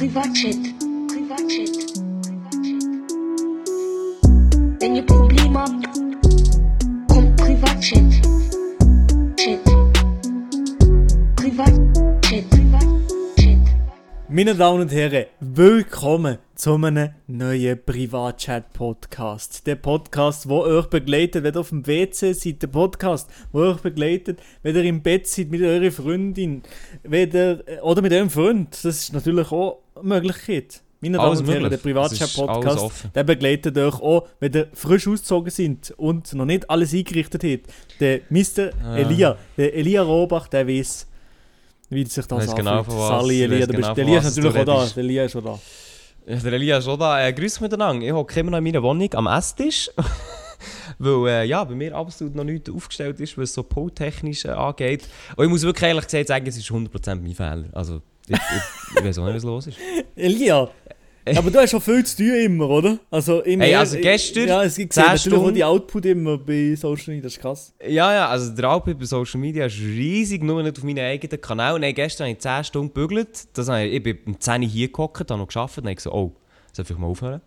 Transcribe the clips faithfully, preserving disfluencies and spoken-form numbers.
Privatchat. Privatchat. Wenn ihr Probleme habt, kommt Privatchat. Chat. Privatchat. Privatchat. Meine Damen und Herren, willkommen zu einem neuen Privatchat-Podcast. Der Podcast, der euch begleitet, wenn ihr auf dem W C seid. Der Podcast, der euch begleitet, wenn ihr im Bett seid mit eurer Freundin wenn ihr, oder mit eurem Freund. Das ist natürlich auch eine Möglichkeit. Meine Damen und Herren, der Privatchat-Podcast, der begleitet euch auch, wenn ihr frisch ausgezogen seid und noch nicht alles eingerichtet habt. Der Mister Ja. Elia, der Elia Rohrbach, der weiss, wie sich das anfühlt. Genau Sally, Elia, der genau Elia ist natürlich auch da. Der Elia ist auch da. Der Elia ist schon da. Äh, grüß euch miteinander. Ich hocke immer noch in meiner Wohnung am Esstisch. Weil äh, ja, bei mir absolut noch nichts aufgestellt ist, was so poltechnisch äh, angeht. Und ich muss wirklich ehrlich gesagt sagen, es ist hundert Prozent mein Fehler. Also, ich, ich, ich weiß auch nicht, was los ist. Elia, aber du hast schon viel zu tun immer, oder? Also, immer, hey, also gestern, ich, ja, es gibt natürlich die Output immer bei Social Media, das ist krass. Ja, ja, also der Output bei Social Media ist riesig, nur nicht auf meinem eigenen Kanal. Nein, gestern habe ich zehn Stunden gebügelt. Das habe ich, ich bin um zehn Uhr hier gehockt, habe noch gearbeitet und habe gesagt, oh, soll ich mal aufhören?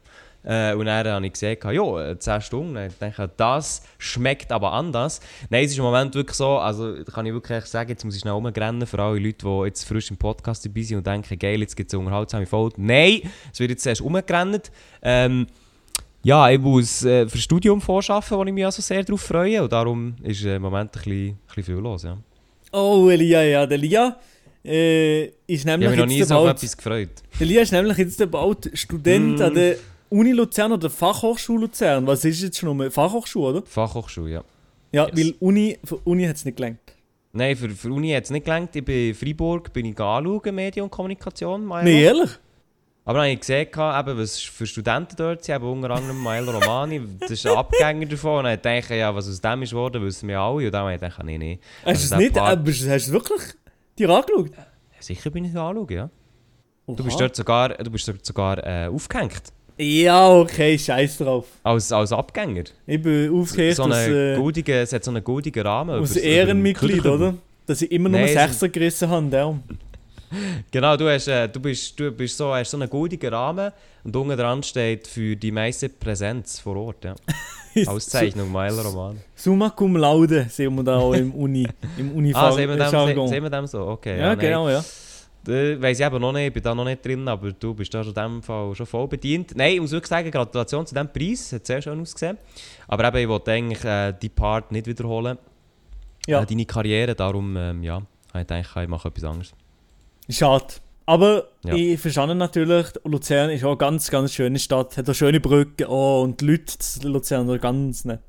Äh, und dann habe ich gesehen, ja, zehn Stunden. Dann dachte ich, das schmeckt aber anders. Nein, es ist im Moment wirklich so, also kann ich wirklich sagen, jetzt muss ich schnell rumrennen für alle Leute, die jetzt frisch im Podcast dabei sind und denken, geil, jetzt gibt es eine unterhaltsame Folge. Nein, es wird jetzt erst rumgerannt. Ähm, ja, ich muss äh, für das Studium vorschaffen, wo ich mich also sehr darauf freue. Und darum ist äh, im Moment ein bisschen, ein bisschen viel los, ja. Oh, Elia, ja, Elia. Äh, ist nämlich ich habe mich noch nie so auf etwas gefreut. Elia ist nämlich jetzt bald Student mm. an der Uni Luzern oder Fachhochschule Luzern? Was ist jetzt schon nochmal? Fachhochschule, oder? Fachhochschule, ja. Ja, yes. Weil Uni, für Uni hat es nicht gelangt. Nein, für, für Uni hat es nicht gelangt. Ich bin in Freiburg, bin ich anschauen, Medien und Kommunikation. Mailo. Nicht ehrlich? Aber dann habe ich gesehen, eben, was für Studenten dort sind, eben unter anderem Mailo Romani, das ist ein Abgänger davon. Und dann dachte ich, ja, was aus dem ist geworden, wissen wir alle. Und dann habe ich gedacht, nee, nee. Hast du es nicht? Paar... Aber hast du wirklich dir angeschaut? Sicher bin ich anschauen, ja. Oha. Du bist dort sogar, du bist dort sogar äh, aufgehängt. Ja, okay, scheiß drauf. Als, als Abgänger? Ich bin aufgehört, so, so dass, äh, goldige, es hat so einen goldenen Rahmen. Aus Ehrenmitglied, oder? Dass ich immer nur einen Sechser gerissen habe, darum. Genau, du, hast, äh, du, bist, du bist so, hast so einen goldenen Rahmen und unten dran steht für die meiste Präsenz vor Ort. Ja. Auszeichnung, Mailo Romani. Summa cum laude sehen wir da auch im Uni. Im Unifall. Ah, sehen wir, dem, se, sehen wir dem so? Okay. Ja, ja genau, ja. Das weiss ich eben noch nicht, ich bin da noch nicht drin, aber du bist da schon in diesem Fall schon voll bedient. Nein, ich muss wirklich sagen, Gratulation zu diesem Preis, hat sehr schön ausgesehen. Aber eben, ich wollte eigentlich äh, die Part nicht wiederholen, ja. äh, deine Karriere, darum ähm, ja, ich denke, ich mache etwas anderes. Schade, aber ja. Ich verstehe natürlich, Luzern ist auch eine ganz, ganz schöne Stadt, hat auch schöne Brücken oh, und die Leute in Luzern sind ganz nett.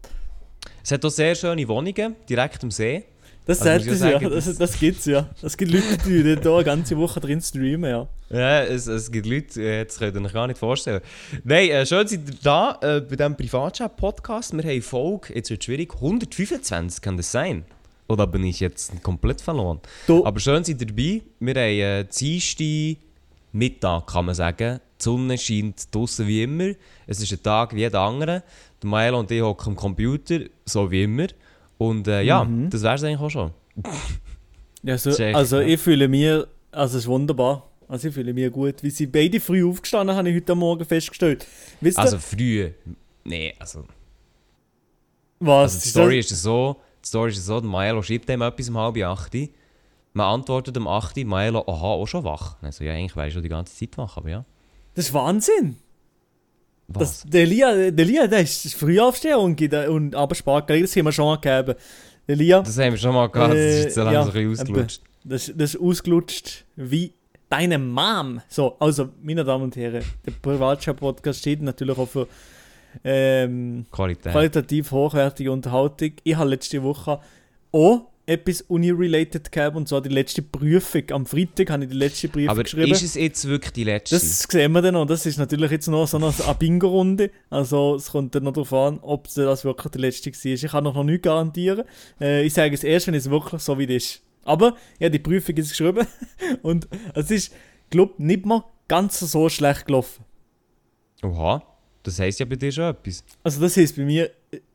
Es hat auch sehr schöne Wohnungen, direkt am See. Das, also das, sagen, ja. das, das gibt es ja. Es gibt Leute, die hier eine ganze Woche drin streamen. Ja, ja es, es gibt Leute, das könnt ihr euch gar nicht vorstellen. Nein, äh, schön seid ihr da äh, bei diesem Privatchat-Podcast. Wir haben Folge, jetzt wird es schwierig, hundertfünfundzwanzig kann das sein. Oder bin ich jetzt komplett verloren? Du. Aber schön seid ihr dabei. Wir haben äh, Dienstag Mittag, kann man sagen. Die Sonne scheint draußen wie immer. Es ist ein Tag wie jeder andere. Der Mailo und ich hocken am Computer, so wie immer. Und äh, ja, mhm. das wär's eigentlich auch schon. Ja, so, echt, also ja. ich fühle mich, also es ist wunderbar, also ich fühle mich gut. Wie sie beide früh aufgestanden haben, habe ich heute Morgen festgestellt. Wisst also ihr? Früh, nee, also... Was? Also die Story ist, das? Ist so, die Story ist so, Mailo schreibt ihm etwas um halb acht. Man antwortet um acht, Mailo, aha, auch schon wach. Also ja, eigentlich wäre ich schon die ganze Zeit wach, aber ja. Das ist Wahnsinn! Das, der Lia, der Lia, der ist Frühaufstehung und Abendspargel, das haben wir schon mal gegeben. Der Lia, das haben wir schon mal gehabt, das ist jetzt so langsam ein bisschen ausgelutscht. Das, das ist ausgelutscht wie deine Mom. So, also, meine Damen und Herren, der Privatchat-Podcast steht natürlich auch für ähm, qualitativ hochwertige Unterhaltung. Ich habe letzte Woche auch etwas Uni-related gehabt, und zwar die letzte Prüfung. Am Freitag habe ich die letzte Prüfung aber geschrieben. Aber ist es jetzt wirklich die letzte? Das sehen wir dann noch. Das ist natürlich jetzt noch so eine Bingo-Runde. Also es kommt dann noch darauf an, ob das wirklich die letzte war. Ich kann noch nichts garantieren. Äh, ich sage es erst, wenn es wirklich so wie das ist. Aber ja, die Prüfung ist geschrieben. Und es ist, glaube ich, nicht mal ganz so schlecht gelaufen. Oha, das heisst ja bei dir schon etwas. Also das heisst bei mir,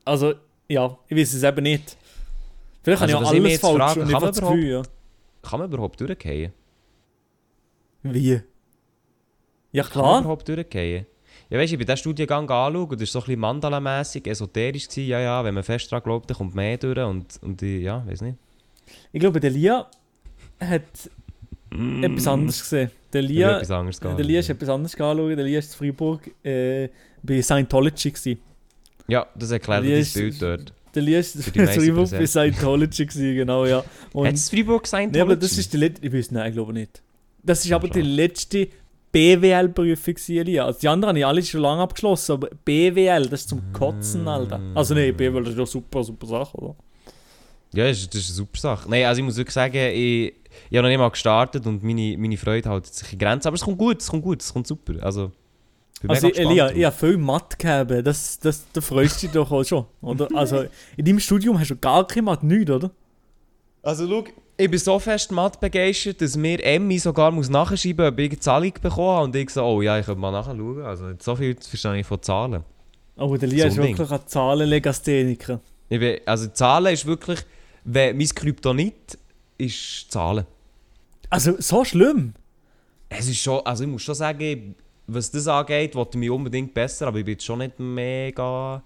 also ja, ich weiß es eben nicht. Vielleicht also, habe ich auch alles ich falsch fragen, und kann man, überhaupt, Gefühl, ja. kann man überhaupt durchgehen? Wie? Ja, klar. Kann man überhaupt durchgehen? Ja, weißt du, ich bin diesen Studiengang anschauen und es war so ein bisschen mandalamässig, esoterisch gewesen. Ja, ja, wenn man fest dran glaubt, dann kommt mehr durch und, und ich, ja, weiß nicht. Ich glaube, der Lia hat mm. etwas anderes gesehen. Der Lia ist etwas anderes anschauen. Der Lia ist in Freiburg äh, bei Scientology gewesen. Ja, das erklärt das Bild dort. Der Lia ist in Freiburg bei Scientology gewesen, genau, ja. Hat es Freiburg Scientology? Nein, aber das ist die letzte... Ich weiß, nein, ich glaube nicht. Das ist aber die letzte... B W L-Prüfung war Elia. Also die anderen habe ich alle schon lange abgeschlossen, aber B W L, das ist zum Kotzen, Alter. Also nein, B W L ist doch super, super Sache, oder? Ja, das ist eine super Sache. Nein, also ich muss wirklich sagen, ich, ich habe noch nicht mal gestartet und meine, meine Freude hält sich in Grenzen. Aber es kommt gut, es kommt gut, es kommt super. Also, also Elia, drauf. Ich habe viel Mathe gegeben, das, das, da freust du dich doch auch schon, oder? Also in deinem Studium hast du gar keine Mathe, nichts, oder? Also schau... Ich bin so fest Mathe begeistert, dass mir Emmy sogar nachschreiben muss, ob ich eine Zahlung bekommen habe. Und ich so, oh ja, ich könnte mal nachschauen. Also nicht so viel verstehe ich von Zahlen. Aber der Lia so ist wirklich ein Zahlenlegastheniker. Also Zahlen ist wirklich, wenn mein Kryptonit ist Zahlen. Also so schlimm? Es ist schon, also ich muss schon sagen, was das angeht, wollte ich mich unbedingt besser, aber ich bin jetzt schon nicht mega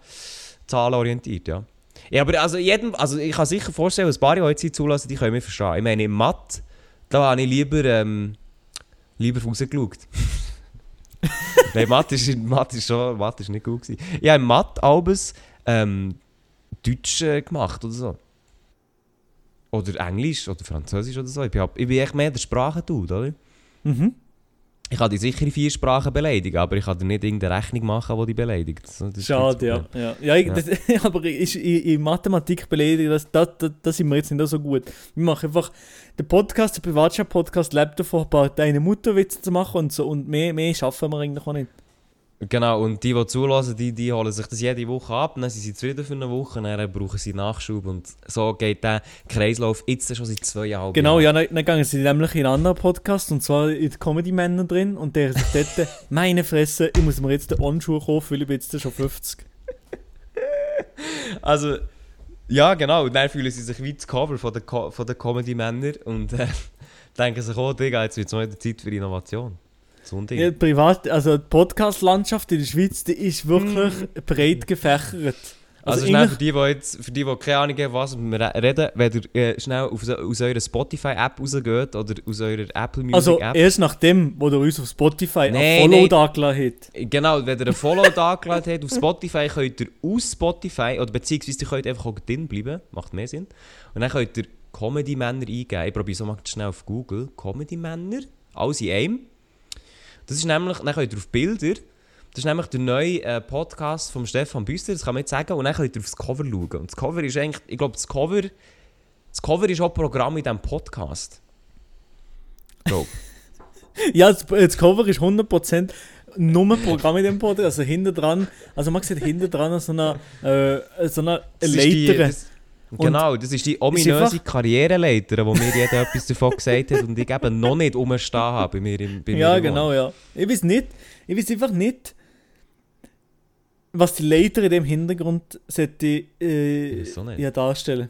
zahlenorientiert, ja. Ja, aber also jedem, also ich kann sicher vorstellen, dass ein paar Leute jetzt zulassen, die können mich verstehen. Ich meine, in Mathe, da habe ich lieber, ähm, lieber rausgeschaut. Nein, Mathe ist, Mathe ist schon, Mathe ist nicht gut gewesen. Ich habe in Mathe alles ähm, Deutsch äh, gemacht oder so. Oder Englisch oder Französisch oder so. Ich bin, ich bin echt mehr der Sprachen-Dude, oder? Mhm. Ich kann die sicher in vier Sprachen beleidigen, aber ich kann dir nicht irgendeine Rechnung machen, die dich beleidigt. Schade, ja. ja. ja, ich, ja. Das, aber ich, ich, in Mathematik beleidigen, das, das, das, das sind wir jetzt nicht so gut. Wir machen einfach... Der Podcast, der Privatchat-Podcast, lebt davon, deinen Mutterwitze zu machen und so. Und mehr, mehr schaffen wir eigentlich auch nicht. Genau, und die, die zulassen, die, die holen sich das jede Woche ab, dann sind sie zufrieden für eine Woche, dann brauchen sie Nachschub und so geht der Kreislauf jetzt schon seit zweieinhalb Jahren. Genau, ja, dann, dann gehen sie nämlich in einen anderen Podcast, und zwar in die Comedy-Männer drin, und der sagt dort, meine Fresse, ich muss mir jetzt den Anschuh kaufen, weil ich bin jetzt schon fünfzig. Also, ja genau, und dann fühlen sie sich wie das Cover von den Co- Comedy-Männer und äh, denken sich, oh Digga, jetzt wird es noch nicht Zeit für Innovation. So ein Ding. Ja, privat, also die Podcast-Landschaft in der Schweiz, die ist wirklich mm. breit gefächert. Also, also schnell für die, die, jetzt, für die, die keine Ahnung haben, was wir reden, wenn ihr äh, schnell auf, aus eurer Spotify-App rausgeht oder aus eurer Apple-Music-App. Also erst nachdem, wo ihr uns auf Spotify nee, ein Follow dagelassen habt. Genau, wenn ihr ein Follow dagelassen habt auf Spotify, könnt ihr aus Spotify, oder beziehungsweise ihr könnt einfach auch drin bleiben, macht mehr Sinn. Und dann könnt ihr Comedy-Männer eingeben. Ich probiere so mal schnell auf Google. Comedy-Männer, alles in einem. Das ist nämlich, dann könnt ihr auf Bilder, das ist nämlich der neue äh, Podcast von Stefan Büster, das kann man jetzt sagen, und dann könnt ihr auf das Cover schauen. Und das Cover ist eigentlich, ich glaube, das Cover, das Cover ist auch Programm in diesem Podcast. So. Ja, das, das Cover ist hundert Prozent nur Programm in diesem Podcast, also hinten dran, also man sieht hinten dran so eine, äh, so eine Leiter. Und genau, das ist die ominöse Karriereleiter, die mir jeder etwas davon gesagt hat und ich eben noch nicht rumstehen habe bei mir im bei Ja, mir genau, Wohnen. Ja. Ich weiß nicht, ich weiß einfach nicht, was die Leiter in dem Hintergrund sollte, äh, so ja, darstellen.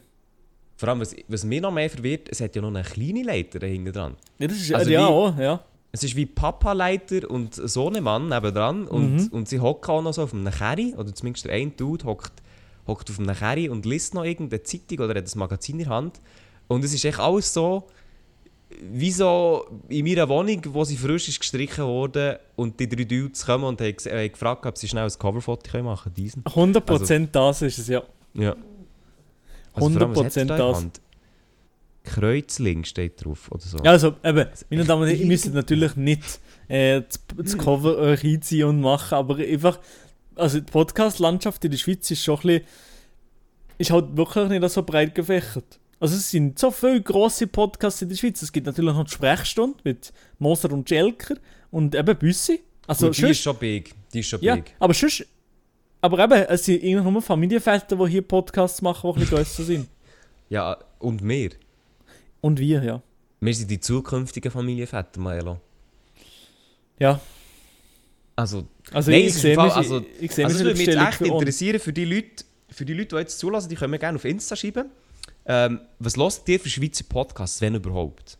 Vor allem, was, was mich noch mehr verwirrt, es hat ja noch eine kleine Leiter hinten dran. Ja, das ist also ja wie, auch, ja. Es ist wie Papa-Leiter und so ein Mann nebendran und, mhm. und sie hocken auch noch so auf einem Kerry, oder zumindest der eine Dude hockt. hockt auf einem Kerry und liest noch irgendeine Zeitung oder hat ein Magazin in der Hand. Und es ist echt alles so, wie so in meiner Wohnung, wo sie frisch ist gestrichen wurde und die drei Dudes kommen und haben, haben gefragt, ob sie schnell ein Coverfoto machen können. hundert Prozent also, das ist es, ja. Ja. Also hundert Prozent da das. Kreuzling steht drauf oder so. Ja, also eben, meine Damen und Herren, ihr müsst natürlich nicht äh, das Cover euch einziehen und machen, aber einfach... Also die Podcast-Landschaft in der Schweiz ist schon ein bisschen, ist halt wirklich nicht so breit gefächert. Also es sind so viele grosse Podcasts in der Schweiz. Es gibt natürlich noch die Sprechstunde mit Moser und Schelker und eben Büssi. Also die, ist schon big. die ist schon ja, big. Aber sonst, aber eben, es sind irgendwie nur Familienväter, die hier Podcasts machen, die ein bisschen grösser sind. Ja, und wir. Und wir, ja. Wir sind die zukünftigen Familienväter, Mailo. Ja. Also, also nein, ich sehe mich, also, ich, ich sehe also, mich also, würde mich echt interessieren für die Leute, für die Leute, die jetzt zulassen, die können mir gerne auf Insta schreiben. Ähm, was hört ihr für Schweizer Podcasts, wenn überhaupt?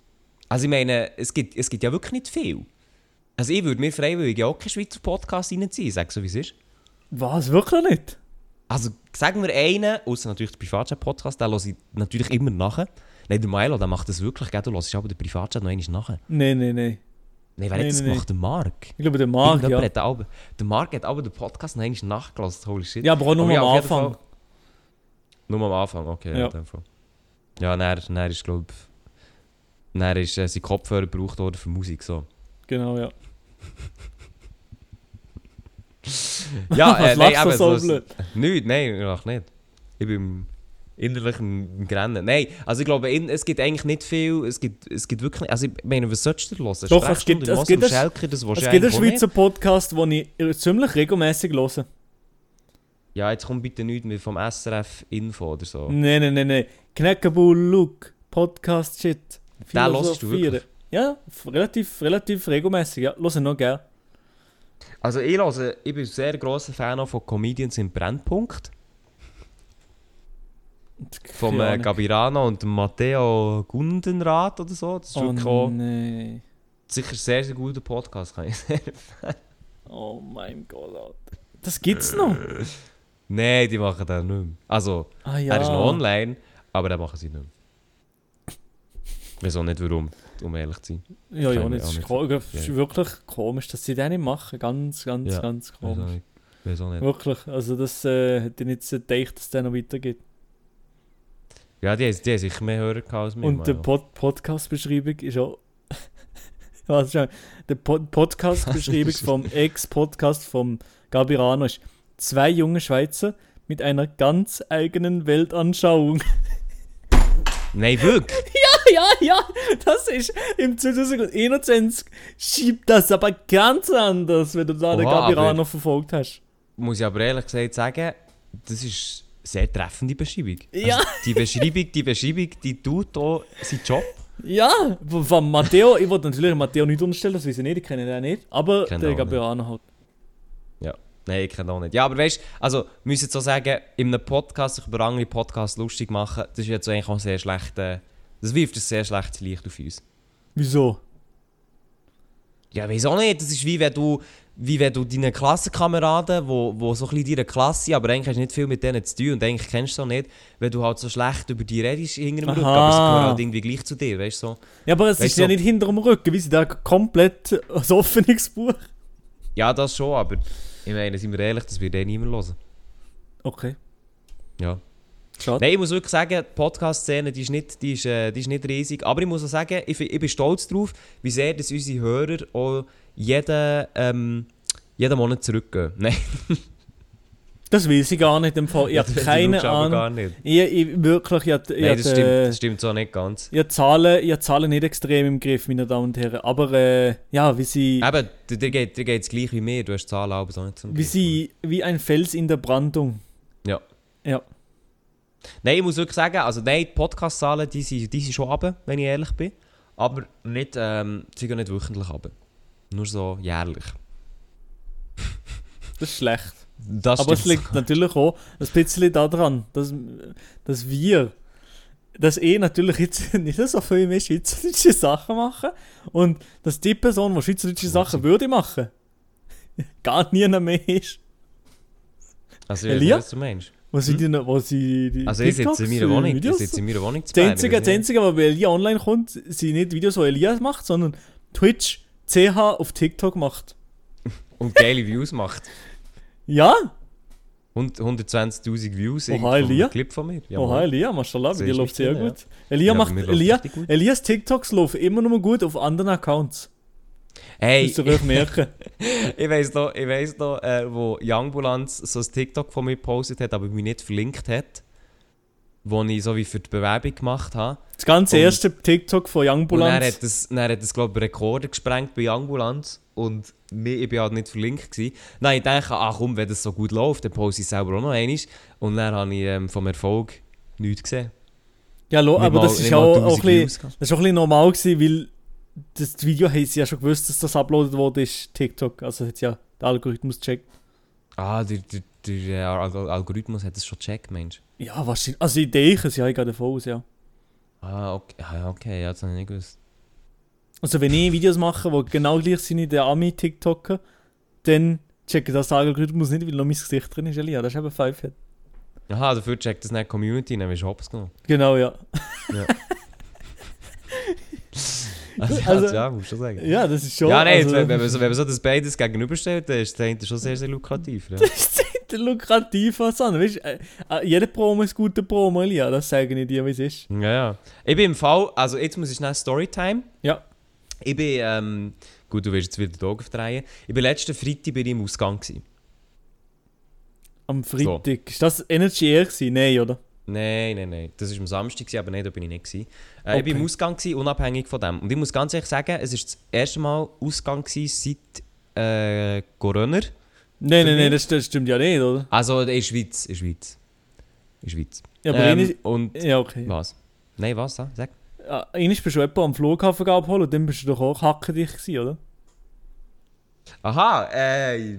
Also ich meine, es gibt, es gibt ja wirklich nicht viel. Also ich würde mir freiwillig auch keinen Schweizer Podcast reinziehen, sag so wie es ist. Was? Wirklich nicht? Also sagen wir einen, außer natürlich den Privatchat-Podcast, den höre ich natürlich immer nachher. Nein, der Mailo, der macht das wirklich, gell? Du hörst aber den Privatchat noch einmal nachher. Nein, nein, nein. Nein, wer nee, hat das nee, gemacht? Nee. Der Marc. Ich glaube, der Marc, ja. Hat aber, der Marc hat aber den Podcast noch einmal nachgelassen, holy shit. Ja, aber auch nur aber am ja, Anfang. Fall, nur am Anfang, okay. Ja, dann ja, dann, dann ist, glaube ich, dann ist äh, sein Kopfhörer gebraucht worden für Musik, so. Genau, ja. Ja, äh, nein, aber so blöd? Nichts, nein, ich lache nicht. Ich bin innerlich im Grennen. Nein, also ich glaube, in, es gibt eigentlich nicht viel, es gibt, es gibt wirklich nicht, also ich meine, was sollst du hören? Doch, es gibt, es gibt, Schelker, das es gibt einen Schweizer nicht. Podcast, den ich ziemlich regelmässig höre. Ja, jetzt kommt bitte nichts mehr vom S R F-Info oder so. Nein, nein, nein, nein. Knackable Look, Podcast-Shit. Den hörst du wirklich? Ja, relativ, relativ regelmässig. Ja, höre noch gerne. Also ich höre, ich bin ein sehr grosser Fan von Comedians im Brennpunkt. Vom äh, Gabirano und Matteo Gundenrath oder so. Das ist oh wirklich auch nee. Sicher ein sehr, sehr guter Podcast, kann ich sehr empfehlen. Oh mein Gott, Alter. Das gibt's noch? Nein, die machen das nicht mehr. Also, ah, ja. Er ist noch online, aber den machen sie nicht mehr. Wieso nicht, warum, um ehrlich zu sein. Ja, ja, es ist, ist wirklich komisch, dass sie das nicht machen. Ganz, ganz, ja, ganz komisch. Wieso nicht? Wirklich, also das äh, hätte ich nicht gedacht, dass es das noch weitergeht. Ja, die haben sicher mehr Hörer gehabt als mir. Und die Pod- Podcast-Beschreibung ist auch... Was ist das? Die Pod- Podcast-Beschreibung vom Ex-Podcast von Gabirano ist zwei junge Schweizer mit einer ganz eigenen Weltanschauung. Nein, wirklich? Ja, ja, ja. Das ist im zwanzig einundzwanzig schiebt das aber ganz anders, wenn du da den Gabirano verfolgt hast. Muss ich aber ehrlich gesagt sagen, das ist... sehr treffende Beschreibung. Ja. Also die Beschreibung, die Beschreibung, die tut auch seinen Job. Ja, von Matteo, ich wollte natürlich Matteo nicht unterstellen, das weiß ich nicht, ich kenne den nicht, aber der Gabriano halt. Ja, nein, ich kenne den auch nicht. Ja, aber weißt du, also, wir müssen so sagen, in einem Podcast sich über andere Podcasts lustig machen, das ist jetzt eigentlich auch sehr schlecht, äh, das wirft ein sehr schlechtes Licht auf uns. Wieso? Ja, weiss auch nicht, das ist wie wenn du, wie wenn du deinen Klassenkameraden, wo, wo so ein bisschen in deiner Klasse sind, aber eigentlich hast du nicht viel mit denen zu tun und eigentlich kennst du sie nicht, wenn du halt so schlecht über die redest hinter dem Rücken, aber es gehört halt irgendwie gleich zu dir, weißt du so. Ja, aber es weißt, ist so, ja nicht hinter dem Rücken, wie sie da komplett ein offenes Buch. Ja, das schon, aber ich meine, sind wir ehrlich, das wird eh niemand hören. Okay. Ja. Schade. Nein, ich muss wirklich sagen, die Podcast-Szene die ist, nicht, die ist, die ist nicht riesig. Aber ich muss auch sagen, ich, ich bin stolz darauf, wie sehr dass unsere Hörer auch jeden, ähm, jeden Monat zurückgehen. Nein. Das weiß ich gar nicht. Im Fall. Ich ja, habe keine Ahnung. Ich, ich wirklich... Ich hab, ich Nein, das, hab, stimmt, das stimmt so nicht ganz. Ich zahle, ich zahle nicht extrem im Griff, meine Damen und Herren. Aber äh, ja, wie sie... Eben, dir geht es gleich wie mir. Du hast Zahlen aber so nicht zum Griff. Wie sie... Wie ein Fels in der Brandung. Ja. Ja. Nein, ich muss wirklich sagen, also nein, die Podcast-Zahlen, die sind, die sind schon runter, wenn ich ehrlich bin. Aber nicht, ähm, sie gehen nicht wöchentlich runter. Nur so jährlich. Das ist schlecht. Das aber es liegt so. Natürlich auch ein bisschen daran, dass, dass wir, dass ich natürlich jetzt nicht so viel mehr schweizerdeutsche Sachen mache und dass die Person, die schweizerdeutsche Sachen würde machen, gar nie mehr ist. Also Elia? Was du meinst? Was sind hm? die, was sind die also ich sitze in meiner Wohnung, ich sitze in meiner Wohnung zu Bern. Das Einzige, das Einzige, was bei Elia online kommt, sind nicht Videos, die Elia macht, sondern Twitch, C H auf TikTok macht. Und geile Views macht. Ja. Und hundertzwanzigtausend Views in einem Clip von mir. Ja, oha, Elia, Maschallah, bei dir läuft sehr gut. Ja. Elia ja, macht, Elia, Elias TikToks laufen immer nur gut auf anderen Accounts. Hey, ich weiss noch, ich weiss noch äh, wo Youngbulanz so ein TikTok von mir gepostet hat, aber mich nicht verlinkt hat, wo ich so wie für die Bewerbung gemacht habe. Das ganze und, erste TikTok von Youngbulanz. Und dann hat das, dann hat das glaube ich, Rekorde gesprengt bei Youngbulanz und mir, ich war halt nicht verlinkt gewesen. Nein, ich dachte, ach komm, wenn das so gut läuft, dann poste ich selber auch noch einmal. Und dann habe ich ähm, vom Erfolg nichts gesehen. Ja, lo, aber mal, das ist auch, auch, ein bisschen, das ist auch ein bisschen normal gewesen, weil... Das Video haben sie ja schon gewusst, dass das uploadet wurde, ist TikTok. Also hat ja der Algorithmus gecheckt. Ah, der, der, der Algorithmus hat es schon gecheckt, Mensch. Ja, wahrscheinlich. Also ich denke es, ja, ich gehe davon aus, ja. Ah, okay, ah, okay. Ja, das habe ich nicht gewusst. Also wenn ich Videos mache, die genau gleich sind wie der Ami-TikToker, dann checke das Algorithmus nicht, weil noch mein Gesicht drin ist. Elia, das ist eben Fivehead. Aha, dafür checkt das nicht die Community, dann wirst du hops genommen. Genau, ja. ja. Also, also, ja, musst du schon sagen. Ja, das ist schon... Ja, nein, also, wenn, wenn, man so, wenn man so das beides gegenüberstellt, dann ist das schon sehr, sehr lukrativ. Ja. Das ist sehr lukrativ, was anderes. Weißt, jeder Promo ist ein guter Promo, Elia. Das sage ich dir, wie es ist. Ja, ja. Ich bin im Fall... Also jetzt muss ich schnell Storytime. Ja. Ich bin... Ähm, gut, du wirst jetzt wieder die Augen verdrehen. Ich bin letzten Freitag bin ich im Ausgang gewesen. Am Freitag? So. Ist das Energy Air gewesen? Nein, oder? Nein, nein, nein. Das war am Samstag, aber nein, da bin ich nicht gewesen. Äh, okay. Ich war im Ausgang, gewesen, unabhängig von dem. Und ich muss ganz ehrlich sagen, es war das erste Mal Ausgang gewesen seit äh, Corona. Nein, nein, nein, das, das stimmt ja nicht, oder? Also in der Schweiz, in der Schweiz. In der Schweiz. Ja, aber ähm, ich... Und ja, okay. Was? Nein, was? Da? Sag. Ja, einmal bist du jemanden am Flughafen abholen und dann bist du doch auch hackendicht gewesen, oder? Aha, äh...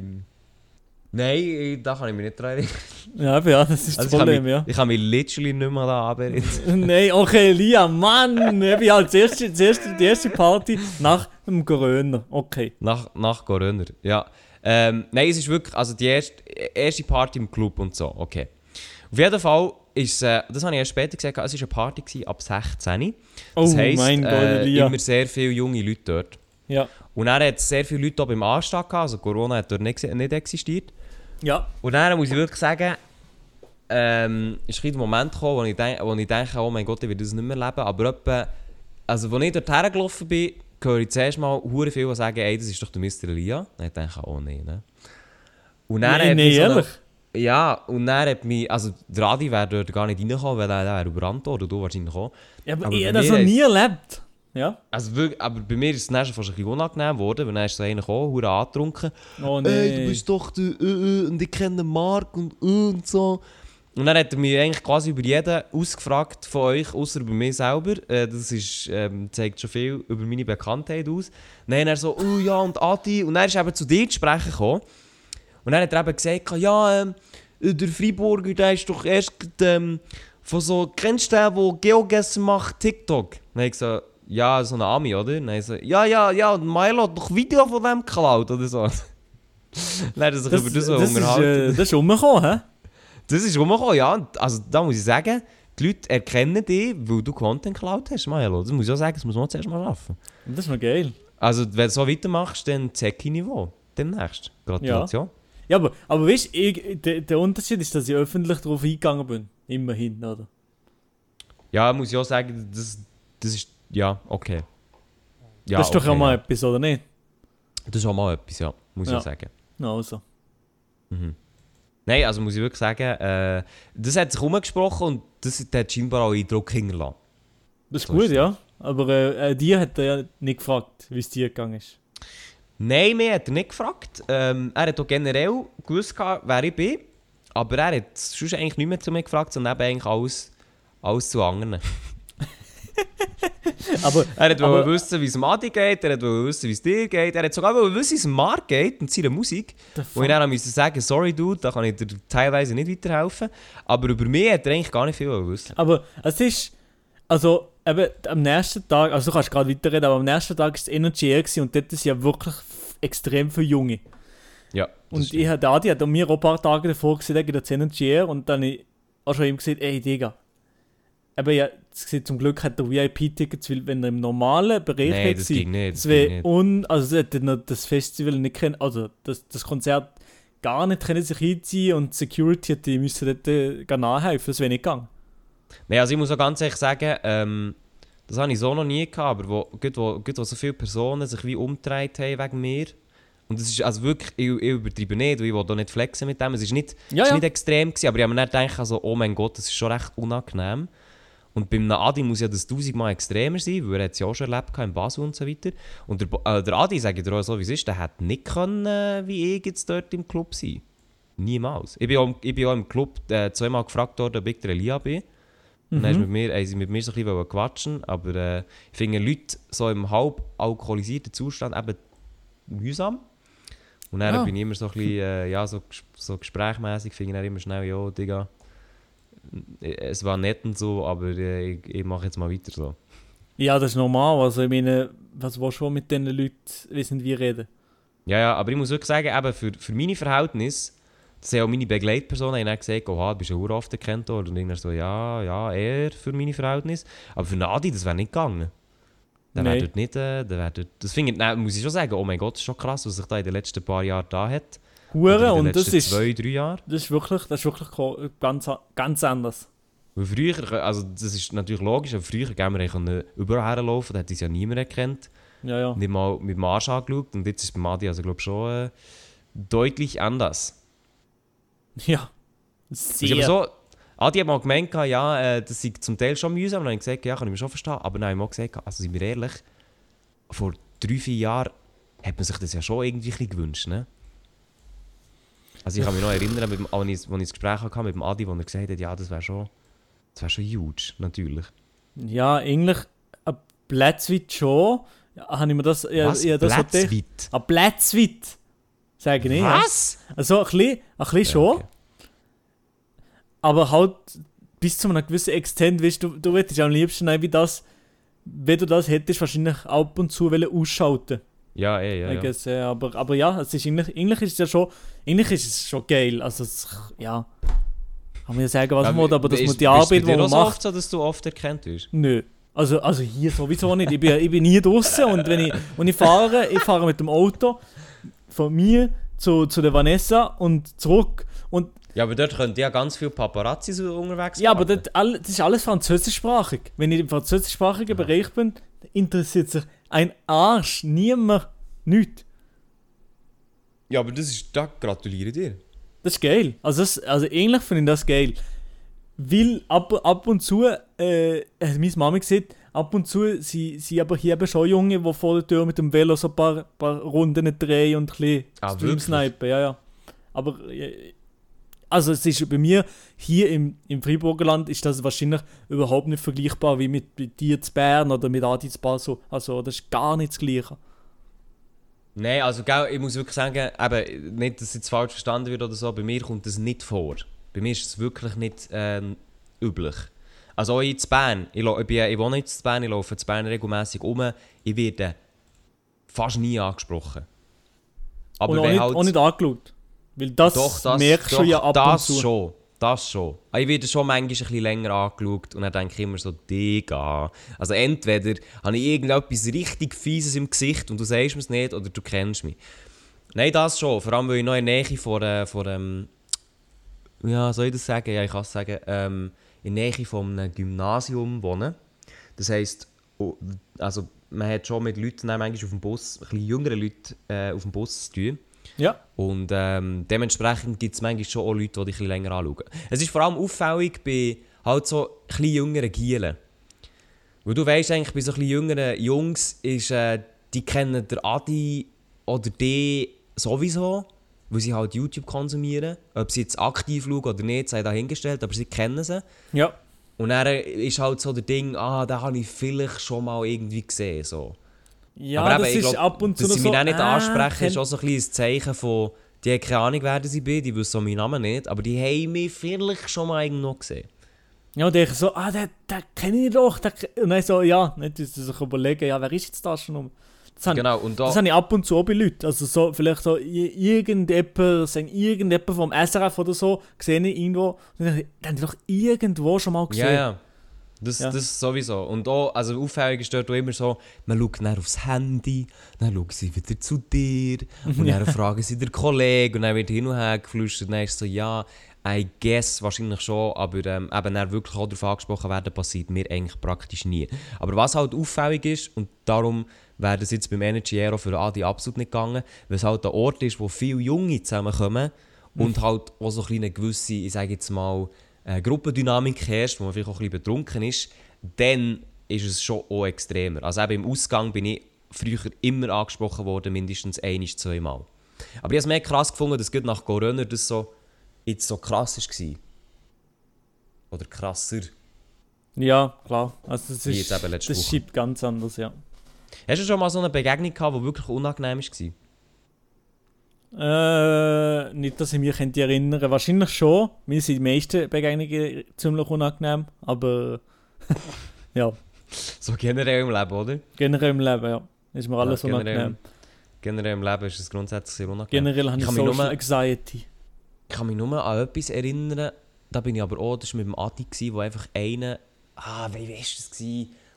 Nein, da kann ich mich nicht dran erinnern. Ja, ja, das ist also das Problem, ich mich, ja. Ich kann mich literally nicht mehr da anberinnen. Nein, okay, Elia, Mann! Ich bin halt die erste, die erste, die erste Party nach dem Corona, okay. Nach, nach Corona, ja. Ähm, nein, es ist wirklich also die erste, erste Party im Club und so, okay. Auf jeden Fall ist äh, das habe ich erst später gesagt, es war eine Party gewesen, ab sechzehn. Das oh heisst, mein Gott, Elia. Äh, immer sehr viele junge Leute dort. Ja. Und dann hat es sehr viele Leute hier beim Anstand gehabt, also Corona hat dort nicht, nicht existiert. Ja. Und dann muss ich wirklich sagen, ähm, ist ein Moment gekommen, wo ich, denk, wo ich denke, oh mein Gott, ich werde das nicht mehr leben. Aber etwa, also als ich dort hergelaufen bin, höre ich zuerst mal sehr viele, die sagen, ey, das ist doch der Mister Elia. Dann denke ich, oh nein. Ne? Und dann nein, nein, so ehrlich? Eine, ja, und dann hat mich, also der Adi wäre dort gar nicht reingekommen, weil er wäre überrannt worden, du wahrscheinlich auch. Ja, aber, aber ich habe das noch nie erlebt. Ja. Also wirklich, aber bei mir ist es dann schon fast ein bisschen unangenehm geworden, weil dann ist so einer gekommen, verdammt angetrunken. Oh nein. Ey, du bist doch der, äh, äh, und ich kenne den Marc und, äh, und so. Und dann hat er mich eigentlich quasi über jeden ausgefragt von euch, außer über mich selber. Äh, das ist, ähm, zeigt schon viel über meine Bekanntheit aus. Dann er so, oh ja, und Adi. Und dann ist er eben zu dir zu sprechen gekommen. Und dann hat er eben gesagt, ja, ähm, der Freiburger, der ist doch erst, ähm, von so, kennst du den, der Geogessen macht, TikTok? Dann habe ich so, ja, so ein Ami, oder? Dann so, ja, ja, ja, und Mailo hat doch Video von dem geklaut, oder so. Nein, das ist über das so unterhalten. Das ist rumgekommen, hä? Das ist rumgekommen, ja. Also, da muss ich sagen, die Leute erkennen dich, weil du Content geklaut hast, Mailo. Das muss ich auch sagen, das muss man zuerst mal schaffen. Das ist mal geil. Also, wenn du so weitermachst, dann Zecki-Niveau. Demnächst. Gratulation. Ja, ja aber, aber weißt du, der Unterschied ist, dass ich öffentlich darauf eingegangen bin. Immerhin, oder? Ja, muss ich auch sagen, das, das ist... Ja, okay. Ja, das ist doch okay, auch mal ja. etwas, oder nicht? Das ist auch mal etwas, ja, muss ja. ich sagen. Also. Mhm. Nein, also muss ich wirklich sagen, äh, das hat sich herumgesprochen und das hat scheinbar auch Eindruck hinterlassen. Das ist so gut, ist ja. Aber äh, dir hat er nicht gefragt, wie es dir gegangen ist. Nein, mir hat er nicht gefragt. Ähm, er hat auch generell gewusst, wer ich bin. Aber er hat sonst eigentlich nicht mehr zu mir gefragt, sondern eben eigentlich alles, alles zu anderen. aber, er wollte aber, wissen, wie es dem Adi geht, er wollte wissen, wie es dir geht, er wollte sogar wissen, wie es dem Marc geht und seiner Musik. Wo ich dann musste sagen, sorry Dude, da kann ich dir teilweise nicht weiterhelfen. Aber über mich hat er eigentlich gar nicht viel wissen. Aber es ist, also eben am nächsten Tag, also du kannst gerade weiterreden, aber am nächsten Tag war es Energy Air und dort sind ja wirklich f- extrem viele Junge. Ja, und ich, der Adi hat mir auch ein paar Tage davor gesehen, gegen das Energy Air und dann habe ich auch schon ihm gesagt, ey Digga, aber ja, zum Glück hat der V I P-Tickets, weil wenn er im normalen Bereich nee, das ging nicht, das wäre un... Also das Festival nicht kennen, also das, das Konzert gar nicht können sich einziehen und die Security, die müssen dort äh, nachhelfen, das wäre nicht gegangen. Nein, also ich muss auch ganz ehrlich sagen, ähm, das habe ich so noch nie gehabt, aber wo, gut, wo, gut, wo so viele Personen sich wie umgedreht haben wegen mir. Und das ist also wirklich, ich, ich übertreibe nicht, weil ich will da nicht flexen mit dem. Es war nicht, ja, ja. nicht extrem, gewesen, aber ich habe mir dann gedacht, also, oh mein Gott, das ist schon recht unangenehm. Und beim Adi muss ja das tausendmal extremer sein, weil er es ja auch schon erlebt in Basel und so weiter. Und der, äh, der Adi, sage ich dir auch so, wie es ist, der hätte nicht können, äh, wie ich jetzt dort im Club sein. Niemals. Ich bin auch, ich bin auch im Club äh, zweimal gefragt worden, ob ich der Elia bin. Mhm. Und dann mit mir, haben sie mit mir so ein bisschen quatschen, aber äh, ich finde Leute so im halb alkoholisierten Zustand eben mühsam. Und dann ah. bin ich immer so ein bisschen, äh, ja, so, so gesprächmässig, finde ich dann immer schnell, ja, Digga. Es war nett und so, aber ich, ich mache jetzt mal weiter so. Ja, das ist normal. Also ich meine, was willst du schon mit diesen Leuten wissen, wie reden? Ja, ja, aber ich muss wirklich sagen, eben für, für meine Verhältnisse, das haben auch meine Begleitpersonen auch gesagt, oha, du bist ein urhaft erkannt worden. Und irgendwann so, ja, ja, eher für meine Verhältnisse. Aber für Nadi, das wäre nicht gegangen. Der nee. wäre dort nicht, äh, der wäre dort... Das finde ich, nein, muss ich schon sagen, oh mein Gott, das ist schon krass, was sich da in den letzten paar Jahren da hat. Hure, und das ist... zwei, drei Jahre. Das ist wirklich, das ist wirklich ganz, ganz anders. Weil früher, also das ist natürlich logisch, aber früher gehen wir können überall herlaufen, da hat uns ja niemand erkannt. Ja, ja. Nicht mal mit dem Arsch angeschaut und jetzt ist es bei Madi, also glaube schon äh, deutlich anders. Ja, sehr. Ist aber so, Adi hat mal gemeint, ja, äh, das sei zum Teil schon mühsam, und dann habe ich gesagt, ja, kann ich mir schon verstehen, aber dann habe ich mal gesagt, also sind wir ehrlich, vor drei, vier Jahren hat man sich das ja schon irgendwie ein bisschen gewünscht, ne? Also ich kann mich noch erinnern, mit dem, als ich das Gespräch hatte mit dem Adi, wo er gesagt hat, ja, das wäre schon, das wäre schon huge, natürlich. Ja, eigentlich ein Plätzweit schon. Ja, habe ich mir das... Ja, was? Ja, das Plätzweit? Ein Plätzweit, sage ich. Was? Ja. Also ein bisschen, ein bisschen ja, schon. Okay. Aber halt bis zu einem gewissen Extent, weißt du, du hättest am liebsten, wie das, wenn du das hättest, wahrscheinlich ab und zu ausschalten. Ja, eh, ja, ja. Guess, ja. Aber, aber ja, es ist ähnlich, ähnlich ist es ja schon, ähnlich ist es schon geil. Also es, ja, kann man ja sagen, was man will, aber dass man die Arbeit, die man macht, so, dass du oft erkannt wirst? Nö, also, also hier sowieso nicht. Ich bin, ich bin nie draußen und wenn ich, wenn ich fahre, ich fahre mit dem Auto von mir zu, zu der Vanessa und zurück. Und ja, aber dort können ja ganz viele Paparazzi so unterwegs sein. Ja, aber dort, das ist alles französischsprachig. Wenn ich im französischsprachigen ja. Bereich bin, interessiert sich ein Arsch, niemand, nichts. Ja, aber das ist, da gratuliere dir. Das ist geil. Also, das, also ähnlich finde ich das geil. Weil ab, ab und zu, äh, meine Mama gesagt, ab und zu sind sie aber hier eben schon Junge, die vor der Tür mit dem Velo so ein paar, paar Runden drehen und ein bisschen ah, streamsnipen. Ja, ja. Aber, also es ist bei mir, hier im, im Freiburgerland ist das wahrscheinlich überhaupt nicht vergleichbar wie mit, mit dir zu Bern oder mit Adi zu Basel. Also das ist gar nicht das Gleiche. Nein, also ich muss wirklich sagen, eben, nicht, dass jetzt falsch verstanden wird oder so, bei mir kommt das nicht vor. Bei mir ist es wirklich nicht äh, üblich. Also auch in Bern, ich, ich, bin, ich wohne jetzt in Bern, ich laufe in Bern regelmässig um, ich werde fast nie angesprochen. Aber und auch, wenn nicht, halt, auch nicht angeschaut? Weil das, doch, das merkst doch, du ja ab das und zu. Schon, das schon. Ich werde schon manchmal ein bisschen länger angeschaut und dann denke ich immer so, Digga. Also entweder habe ich irgendetwas richtig Fieses im Gesicht und du sagst mir es nicht oder du kennst mich. Nein, das schon. Vor allem, weil ich noch in der Nähe von einem... Ähm, ja, soll ich das sagen? Ja, ich kann es sagen. Ähm, in der Nähe von einem Gymnasium wohne. Das heisst, also man hat schon mit Leuten, nein, manchmal auf dem Bus, ein bisschen jüngere Leute äh, auf dem Bus zu tun. Ja. Und ähm, dementsprechend gibt es manchmal schon auch Leute, die dich ein bisschen länger anschauen. Es ist vor allem auffällig bei halt so ein bisschen jüngeren Gielen. Weil du weißt eigentlich, bei so ein bisschen jüngeren Jungs, ist, äh, die kennen den Adi oder die sowieso, weil sie halt YouTube konsumieren. Ob sie jetzt aktiv schauen oder nicht, sei dahingestellt, aber sie kennen sie. Ja. Und dann ist halt so der Ding, ah, den habe ich vielleicht schon mal irgendwie gesehen. So. Ja, aber das eben, ist glaub, ab und zu noch so... Dass sie mich auch nicht äh, ansprechen, ist auch so ein kleines Zeichen von... Die haben keine Ahnung, wer ich bin, die wissen meinen Namen nicht, aber die haben mich vielleicht schon mal irgendwo gesehen. Ja, und ich so, ah, den, den kenne ich doch. Den, und dann so, ja, nicht sich überlegen, ja, wer ist jetzt das schon? Das habe, genau, und da, das habe ich ab und zu auch bei Leuten. Also so, vielleicht so irgendjemand, sagen irgendjemand vom S R F oder so, sehe ich irgendwo. Dann habe ich doch irgendwo schon mal gesehen. Ja, ja. Das, ja. das sowieso. Und auch, also Aufhängig ist dort immer so, man schaut dann aufs Handy, dann schauen sie wieder zu dir und dann fragen sie den Kollegen und dann wird hin und her geflüstert und dann ist so, ja, I guess, wahrscheinlich schon, aber ähm, eben dann wirklich auch darauf angesprochen werden, passiert mir eigentlich praktisch nie. Aber was halt auffällig ist, und darum wäre das jetzt beim Energy Air für Adi absolut nicht gegangen, weil es halt ein Ort ist, wo viele Junge zusammenkommen und mhm. halt auch so eine gewisse, ich sage jetzt mal, Äh, Gruppendynamik herrscht, wo man vielleicht auch ein bisschen betrunken ist, dann ist es schon auch extremer. Also eben im Ausgang bin ich früher immer angesprochen worden, mindestens ein- bis zweimal. Aber ich habe es mehr krass gefunden, dass gerade nach Corona das so, jetzt so krass war. Oder krasser. Ja, klar. Also das ist, das schiebt ganz anders, ja. Hast du schon mal so eine Begegnung gehabt, die wirklich unangenehm war? Äh, nicht, dass ich mich erinnern könnte. Wahrscheinlich schon. Mir sind die meisten Begegnungen ziemlich unangenehm, aber ja. So generell im Leben, oder? Generell im Leben, ja. Ist mir alles ja, generell, unangenehm. Generell im Leben ist es grundsätzlich sehr unangenehm. Generell habe ich, ich Social nur, Anxiety. Ich kann mich nur an etwas erinnern, da bin ich aber auch, das war mit dem Adi, wo einfach einer, ah, wie war das,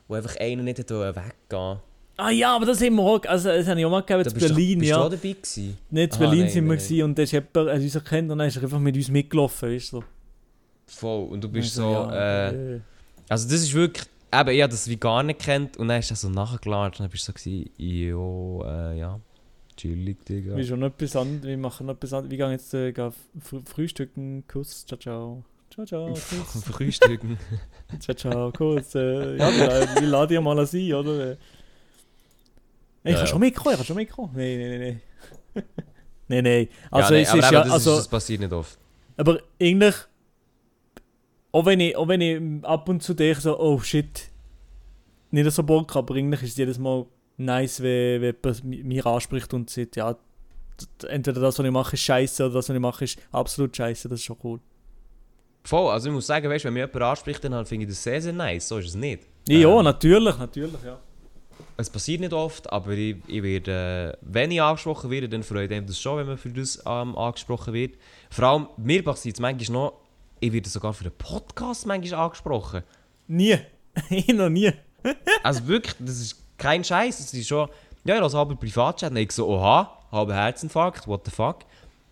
wo einfach einer nicht weggehen. Ah ja, aber das haben wir auch, also das habe ich auch mal gegeben, in Berlin, bist ja. Bist du dabei gewesen? Nicht, in Berlin sind wir gewesen und da ist jemand, er hat uns erkannt und dann ist er einfach mit uns mitgelaufen, weißt du. Voll, und du bist also, so, ja, äh, ja. Also das ist wirklich, eben, ich habe das wie gar nicht gekannt und dann ist er so nachgeladen und dann bist du so gewesen, jo, äh, ja, chillig, Digga. Wir schon etwas anderes, wir machen etwas anderes, wir gehen jetzt äh, gehen fr- frühstücken, Kuss, ciao, ciao. Ciao, ciao, Kuss. Frühstücken. Ciao, ciao, Kuss. Äh, ja, wir laden dich mal ein, oder? Ich ja, habe schon Mikro, ich habe schon Mikro. Nein, nein, nein. Nein, nein. Nee. Also, ja, nee, es ist ja. Das, also, ist, das passiert nicht oft. Aber eigentlich. Auch wenn ich, auch wenn ich ab und zu denke, so, oh shit. Nicht so Bock, aber eigentlich ist es jedes Mal nice, wenn, wenn jemand mich anspricht und sagt, ja, entweder das, was ich mache, ist scheiße oder das, was ich mache, ist absolut scheiße. Das ist schon cool. Voll, also ich muss sagen, weißt, wenn mich jemand anspricht, dann halt finde ich das sehr, sehr nice. So ist es nicht. Ja, ähm, natürlich, natürlich, ja. Es passiert nicht oft, aber ich, ich werde, wenn ich angesprochen werde, dann freut mich das schon, wenn man für das ähm, angesprochen wird. Vor allem, mir passiert es manchmal noch, ich werde sogar für einen Podcast manchmal angesprochen. Nie. Ich noch nie. Also wirklich, das ist kein Scheiß. Es ist schon, ja, ich lasse halber Privatchat und ich so, oha, halber Herzinfarkt, what the fuck.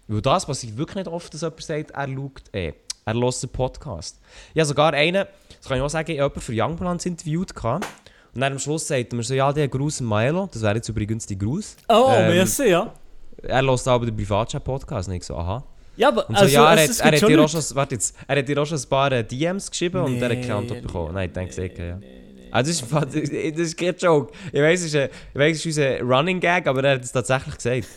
Weil das passiert wirklich nicht oft, dass jemand sagt, er schaut, eh, er hört einen Podcast. Ich habe sogar einen, das kann ich auch sagen, ich habe jemanden für Youngbulanz interviewt. Und dann am Schluss sagt man so, ja, der Gruß an Mailo, das wäre jetzt übrigens die Gruß. Oh, ähm, merci, ja. Er hört aber den Privatchat-Podcast und ich so, aha. Ja, aber so, also, ja, er, es, hat, es er, hat dir auch schon, warte jetzt, er hat dir auch schon ein paar D Ms geschrieben nee, und er hat keine Antwort bekommen. Nein, ich denke es nicht, ja. Also das ist, nee. Das ist kein Joke. Ich weiss, es ist, ist unser Running Gag, aber er hat es tatsächlich gesagt.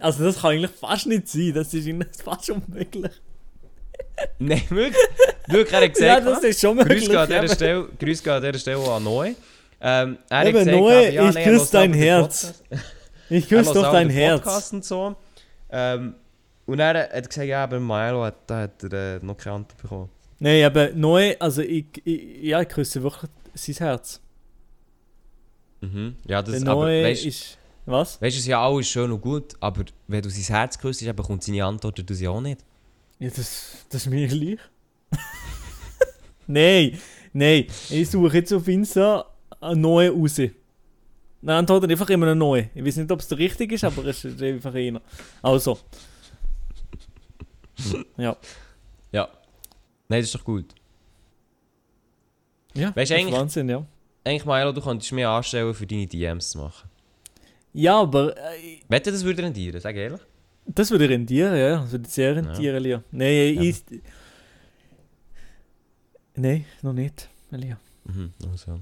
Also das kann eigentlich fast nicht sein, das ist fast unmöglich. Nein, wirklich. Wirklich, er hat gesagt, ja, das ist schon möglich. Grüß geht an dieser Stelle an Noe. Ähm, er hat gesagt, Noe, ja, ich nee, küsse dein Herz. Ich küsse doch dein Herz. Und, so. ähm, und er hat gesagt, ja, aber Milo hat, hat er äh, noch keine Antwort bekommen. Nein, aber Noe, also ich, ich, ja, ich küsse wirklich sein Herz. Mhm. Ja, das aber, weißt, ist. Was? Weißt du, es ja alles schön und gut, aber wenn du sein Herz küsst, bekommt seine Antwort du sie auch nicht. Ja, das, das ist mir gleich. Nein, nein, ich suche jetzt auf Insta eine neue raus. Dann antwortet einfach immer eine neue. Ich weiß nicht, ob es der richtige ist, aber es ist einfach einer. Also. Ja. Ja. Nein, das ist doch gut. Ja, weißt, das ist Wahnsinn, ja. Eigentlich, Mailo, du könntest mehr anstellen, für deine D Ms zu machen. Ja, aber... Äh, Wette, das würde rendieren, sag ehrlich. Das würde rendieren, ja. Das würde sehr rendieren, Elia. Ja. Nein, ja. ich... Nein, noch nicht, Elia. Mhm, also.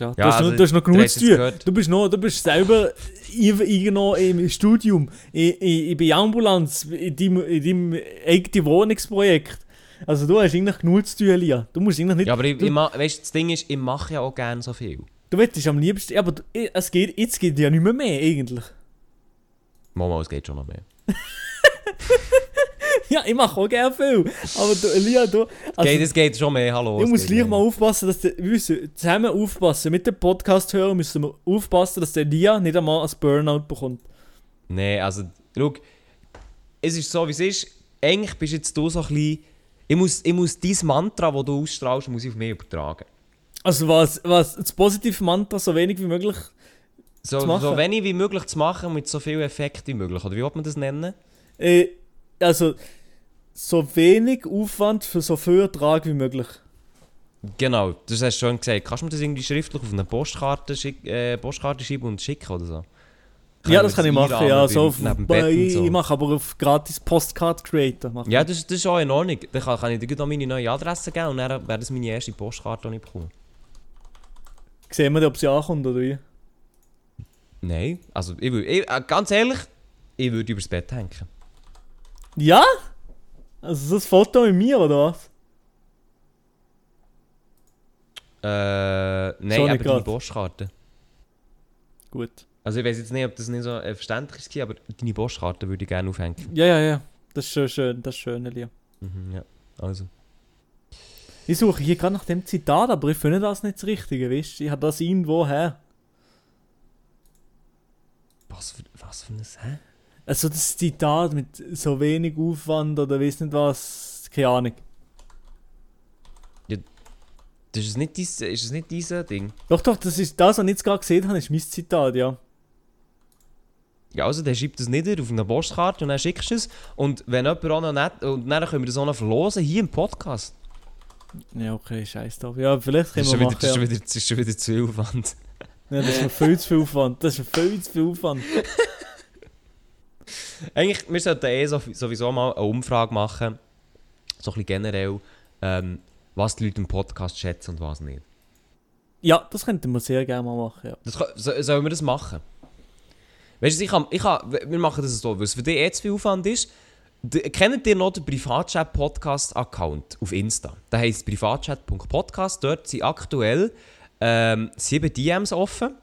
Ja, du, ja, hast also noch, du hast noch genug zu tun. Du bist, noch, du bist selber irgendwo im Studium, in, in, in der Ambulanz, in deinem, in deinem eigenen Wohnungsprojekt. Also du hast eigentlich genug zu tun, Elia. Du musst eigentlich nicht... Ja, aber ich, du, ich, weißt, das Ding ist, ich mache ja auch gerne so viel. Du möchtest am liebsten... Aber du, es geht, jetzt geht ja nicht mehr mehr, eigentlich. Mama, es geht schon noch mehr. Ja, ich mache auch gerne viel. Aber du, Elia, du... Also, geht, es geht schon mehr, hallo. Ich muss gleich mal aufpassen, dass wir müssen zusammen aufpassen. Mit dem Podcast hören müssen wir aufpassen, dass der Elia nicht einmal ein Burnout bekommt. Nein, also, schau, es ist so, wie es ist. Eigentlich bist jetzt du so ein bisschen... Ich muss, ich muss dein Mantra, das du ausstrahlst, muss ich auf mich übertragen. Also was, was das positive Mantra so wenig wie möglich so, zu machen? So wenig wie möglich zu machen, mit so viel Effekt wie möglich. Oder wie wollte man das nennen? Äh, also... So wenig Aufwand für so viel Ertrag wie möglich. Genau, das hast du schon gesagt. Kannst du mir das irgendwie schriftlich auf eine Postkarte, schick, äh, Postkarte schreiben und schicken oder so? Kann ja, das kann ich machen, ja. So auf, ich, so. Ich mache aber auf gratis Postcard-Creator. Ja, das, das ist auch in Ordnung. Dann kann, kann ich dir auch meine neue Adresse geben und dann wäre das meine erste Postkarte, die ich bekomme. Sehen wir, ob sie ankommt oder wie? Nein, also ich, ich, ganz ehrlich, ich würde übers Bett hängen. Ja? Also das Foto mit mir, oder was? Äh, nein, aber deine Postkarte. Gut. Also ich weiß jetzt nicht, ob das nicht so äh, verständlich ist, aber deine Postkarte würde ich gerne aufhängen. Ja, ja, ja. Das ist schon schön, das ist schön, Elia. Mhm, ja, also. Ich suche hier gerade nach dem Zitat, aber ich finde das nicht das Richtige, weißt du? Ich habe das irgendwo her. Was für, was für ein... Hä? Also das Zitat mit so wenig Aufwand oder weiss nicht was, keine Ahnung. Ja, das ist nicht dieses, ist das nicht dieses Ding? Doch, doch, das ist das, was ich jetzt gerade gesehen habe, ist mein Zitat, ja. Ja, also der schreibt das nieder auf eine Postkarte und dann schickst du es. Und wenn jemand auch noch nicht... Und dann können wir das auch noch verlosen, hier im Podcast. Ja, okay, scheiß drauf. Ja, vielleicht können wir machen, wieder, das, ja. Ist wieder, das ist schon wieder zu viel Aufwand. Ja, das ist mir viel zu viel Aufwand. Das ist mir viel zu viel Aufwand. Eigentlich, wir sollten eh sowieso mal eine Umfrage machen. So ein bisschen generell, ähm, was die Leute im Podcast schätzen und was nicht. Ja, das könnten wir sehr gerne mal machen, ja. Das, so, sollen wir das machen? Weißt du, ich kann, ich kann, wir machen das so, weil es für dich eh zu viel Aufwand ist. De, kennt ihr noch den Privatchat-Podcast-Account auf Insta? Der heisst privatchat Punkt podcast. Dort sind aktuell ähm, sieben D Ms offen,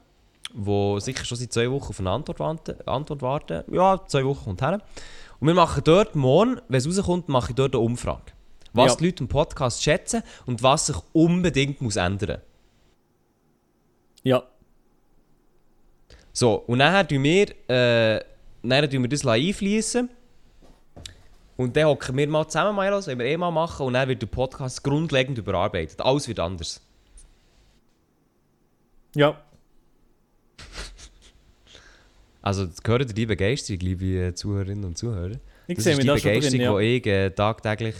die sicher schon seit zwei Wochen auf eine Antwort warten. Antwort warten. Ja, zwei Wochen kommt her. Und wir machen dort morgen, wenn es rauskommt, mache ich dort eine Umfrage. Was ja. die Leute im Podcast schätzen und was sich unbedingt muss ändern. Ja. So, und nachher tun wir, äh, nachher tun wir das einfließen. Und dann hocken wir mal zusammen, Mailo, wenn wir eh mal machen, und dann wird der Podcast grundlegend überarbeitet. Alles wird anders. Ja. Also, das gehört die Begeisterung, liebe Zuhörerinnen und Zuhörer. Ich das sehe ist die das Begeisterung, drin, ja. die ich äh, tagtäglich...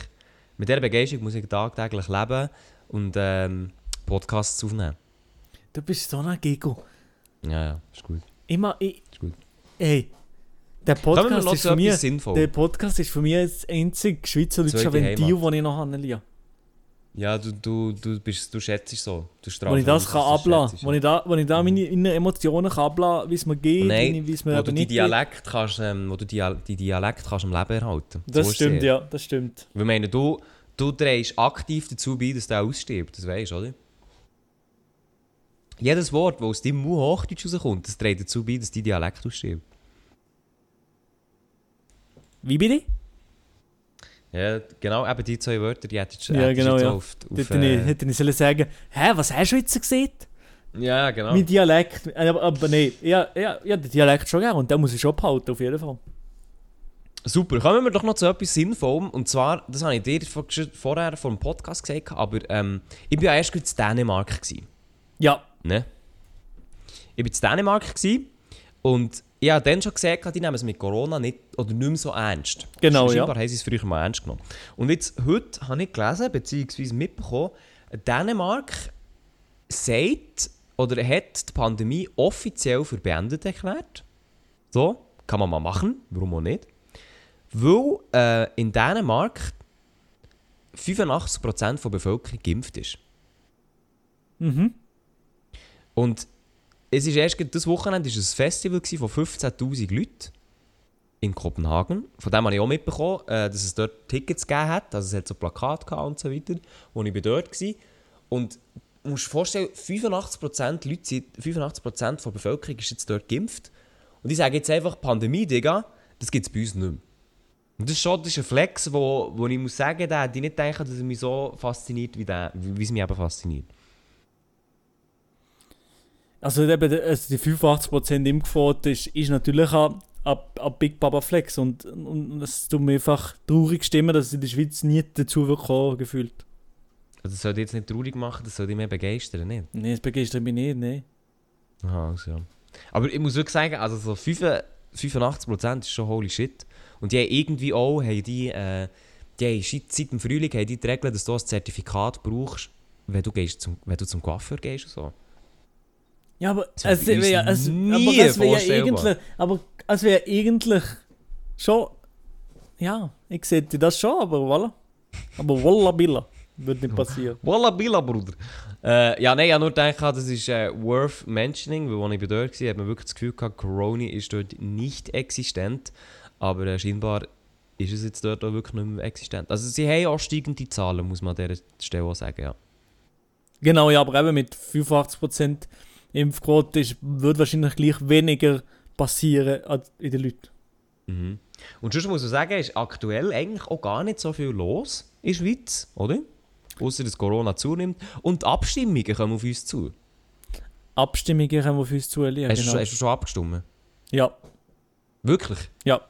Mit dieser Begeisterung muss ich tagtäglich leben und ähm, Podcasts aufnehmen. Du bist so ein Gego. Ja, ja, ist gut. Immer, ich... Ist gut. Ey, der Podcast, ist für mich, der Podcast ist für mich das einzige schweizerdeutsche Ventil, das ich noch habe. Ja, du, du, du, bist, du schätzt es so. Du strahlst. Wenn ich das kann ablassen kann, wenn ich da, wenn ich da meine inneren Emotionen kann ablassen kann, wie es mir geht, nein, wie es mir eben nicht geht. Kannst, ähm, wo du die, die Dialekt kannst am Leben erhalten. Das so stimmt, ja, das stimmt. Ich meine, du, du drehst aktiv dazu bei, dass der ausstirbt, das weisst du, oder? Jedes Wort, das aus deinem Mund Hochdeutsch rauskommt, das trägt dazu bei, dass dein Dialekt ausstirbt. Wie bitte? Ja, genau, eben die zwei Wörter, die hättest du ja, genau, jetzt ja. auf... auf hätte äh, ich hätte sollen sagen, hä, was hast du jetzt gesehen? Ja, genau. Mein Dialekt, aber, aber nein, ja, ja, ja, den Dialekt schon gerne und den muss ich schon behalten, auf jeden Fall. Super, kommen wir doch noch zu etwas Sinnvollem, und zwar, das habe ich dir vor, vorher vor dem Podcast gesagt, aber ähm, ich war ja erst in Dänemark. Gewesen. Ja. Ne? Ich war in Dänemark und ich habe dann schon gesagt, die nehmen es mit Corona nicht, oder nicht mehr so ernst. Genau, ja. Scheinbar haben sie es früher mal ernst genommen. Und jetzt, heute habe ich gelesen, beziehungsweise mitbekommen, Dänemark sagt, oder hat die Pandemie offiziell für beendet erklärt. So, kann man mal machen, warum auch nicht. Weil äh, in Dänemark fünfundachtzig Prozent der Bevölkerung geimpft ist. Mhm. Und es ist erst das Wochenende war ein Festival von fünfzehntausend Leuten in Kopenhagen. Von dem habe ich auch mitbekommen, dass es dort Tickets gegeben hat. Also es hat so Plakate und so weiter, wo ich dort war. Und du musst dir vorstellen, fünfundachtzig Prozent, Leute, fünfundachtzig Prozent der Bevölkerung ist jetzt dort geimpft. Und ich sage jetzt einfach, Pandemie, Digga, das gibt es bei uns nicht mehr. Und das ist schon das ist ein Flex, wo, wo ich muss sagen, da hätte ich nicht gedacht, dass es mich so fasziniert, wie, der, wie es mich eben fasziniert. Also, eben, also die fünfundachtzig Prozent Impfquote ist, ist natürlich ein, ein, ein Big Baba Flex und, und es tut mir einfach traurig stimmen, dass es in der Schweiz nie dazu gekommen gefühlt. Also das sollte jetzt nicht traurig machen, das sollte mich mehr begeistern, nicht? Nein, das begeistert mich nicht, nein. Aha, also ja. Aber ich muss wirklich sagen, also so fünfundachtzig Prozent ist schon holy shit. Und die haben irgendwie auch, haben die, äh, die haben seit dem Frühling haben die, die Regeln, dass du ein Zertifikat brauchst, wenn du, gehst zum, wenn du zum Coiffeur gehst und so. Ja, aber es wäre ja, es, aber es wäre ja eigentlich, aber es wäre eigentlich schon, ja, ich sehe das schon, aber voilà. Aber wallabilla, würde nicht passieren. Wallabilla, Bruder. Äh, ja, nein, ich habe nur gedacht, das ist äh, worth mentioning, weil als ich dort war, hat man wirklich das Gefühl gehabt, Corona ist dort nicht existent, aber äh, scheinbar ist es jetzt dort auch wirklich nicht mehr existent. Also sie haben auch steigende Zahlen, muss man an dieser Stelle auch sagen, ja. Genau, ja, aber eben mit fünfundachtzig Prozent Impfquote ist, wird wahrscheinlich gleich weniger passieren in den Leuten. Mhm. Und sonst muss man sagen, ist aktuell eigentlich auch gar nicht so viel los in der Schweiz, oder? Ausser dass Corona zunimmt. Und Abstimmungen kommen auf uns zu. Abstimmungen kommen auf uns zu, Elia. Hast, genau. du, schon, hast du schon abgestimmt? Ja. Wirklich? Ja.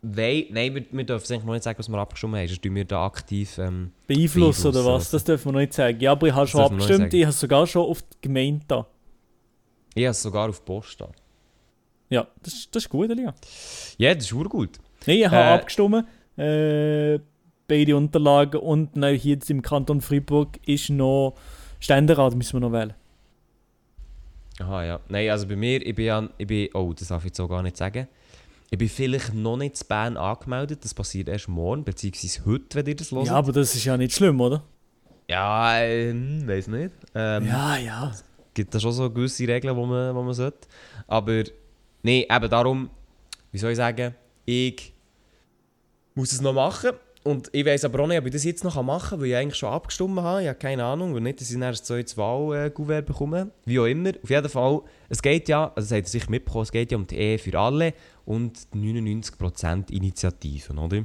Weil, nein, wir, wir dürfen eigentlich noch nicht sagen, was wir abgestimmt haben. Das tun wir da aktiv ähm, beeinflussen, beeinflussen oder was? Das dürfen wir noch nicht sagen. Ja, aber ich habe schon abgestimmt. Ich habe es sogar schon auf die Gemeinde da. Ich habe es sogar auf die Post da. Ja, das, das ist gut, Elia. Ja, das ist super gut. Nein, ich habe äh, abgestimmt. Äh, beide Unterlagen und dann hier jetzt im Kanton Freiburg ist noch Ständerat, müssen wir noch wählen. Aha, ja. Nein, also bei mir, ich bin ja, ich bin, oh, das darf ich jetzt so gar nicht sagen. Ich bin vielleicht noch nicht in Bern angemeldet, das passiert erst morgen, beziehungsweise heute, wenn ihr das hört. Ja, aber das ist ja nicht schlimm, oder? Ja, äh, weiß nicht. Ähm, ja, ja. Es gibt da schon so gewisse Regeln, die man, man sollte. Aber, nee, eben darum, wie soll ich sagen, ich muss es noch machen. Und ich weiss aber auch nicht, ob ich das jetzt noch machen kann, weil ich eigentlich schon abgestimmt habe. Ich habe keine Ahnung. Und nicht, dass ich erst so ins Wahlgouvert bekomme. Wie auch immer. Auf jeden Fall, es geht ja, also das habt ihr sicher mitbekommen, es geht ja um die Ehe für alle und die neunundneunzig Prozent Initiativen, oder?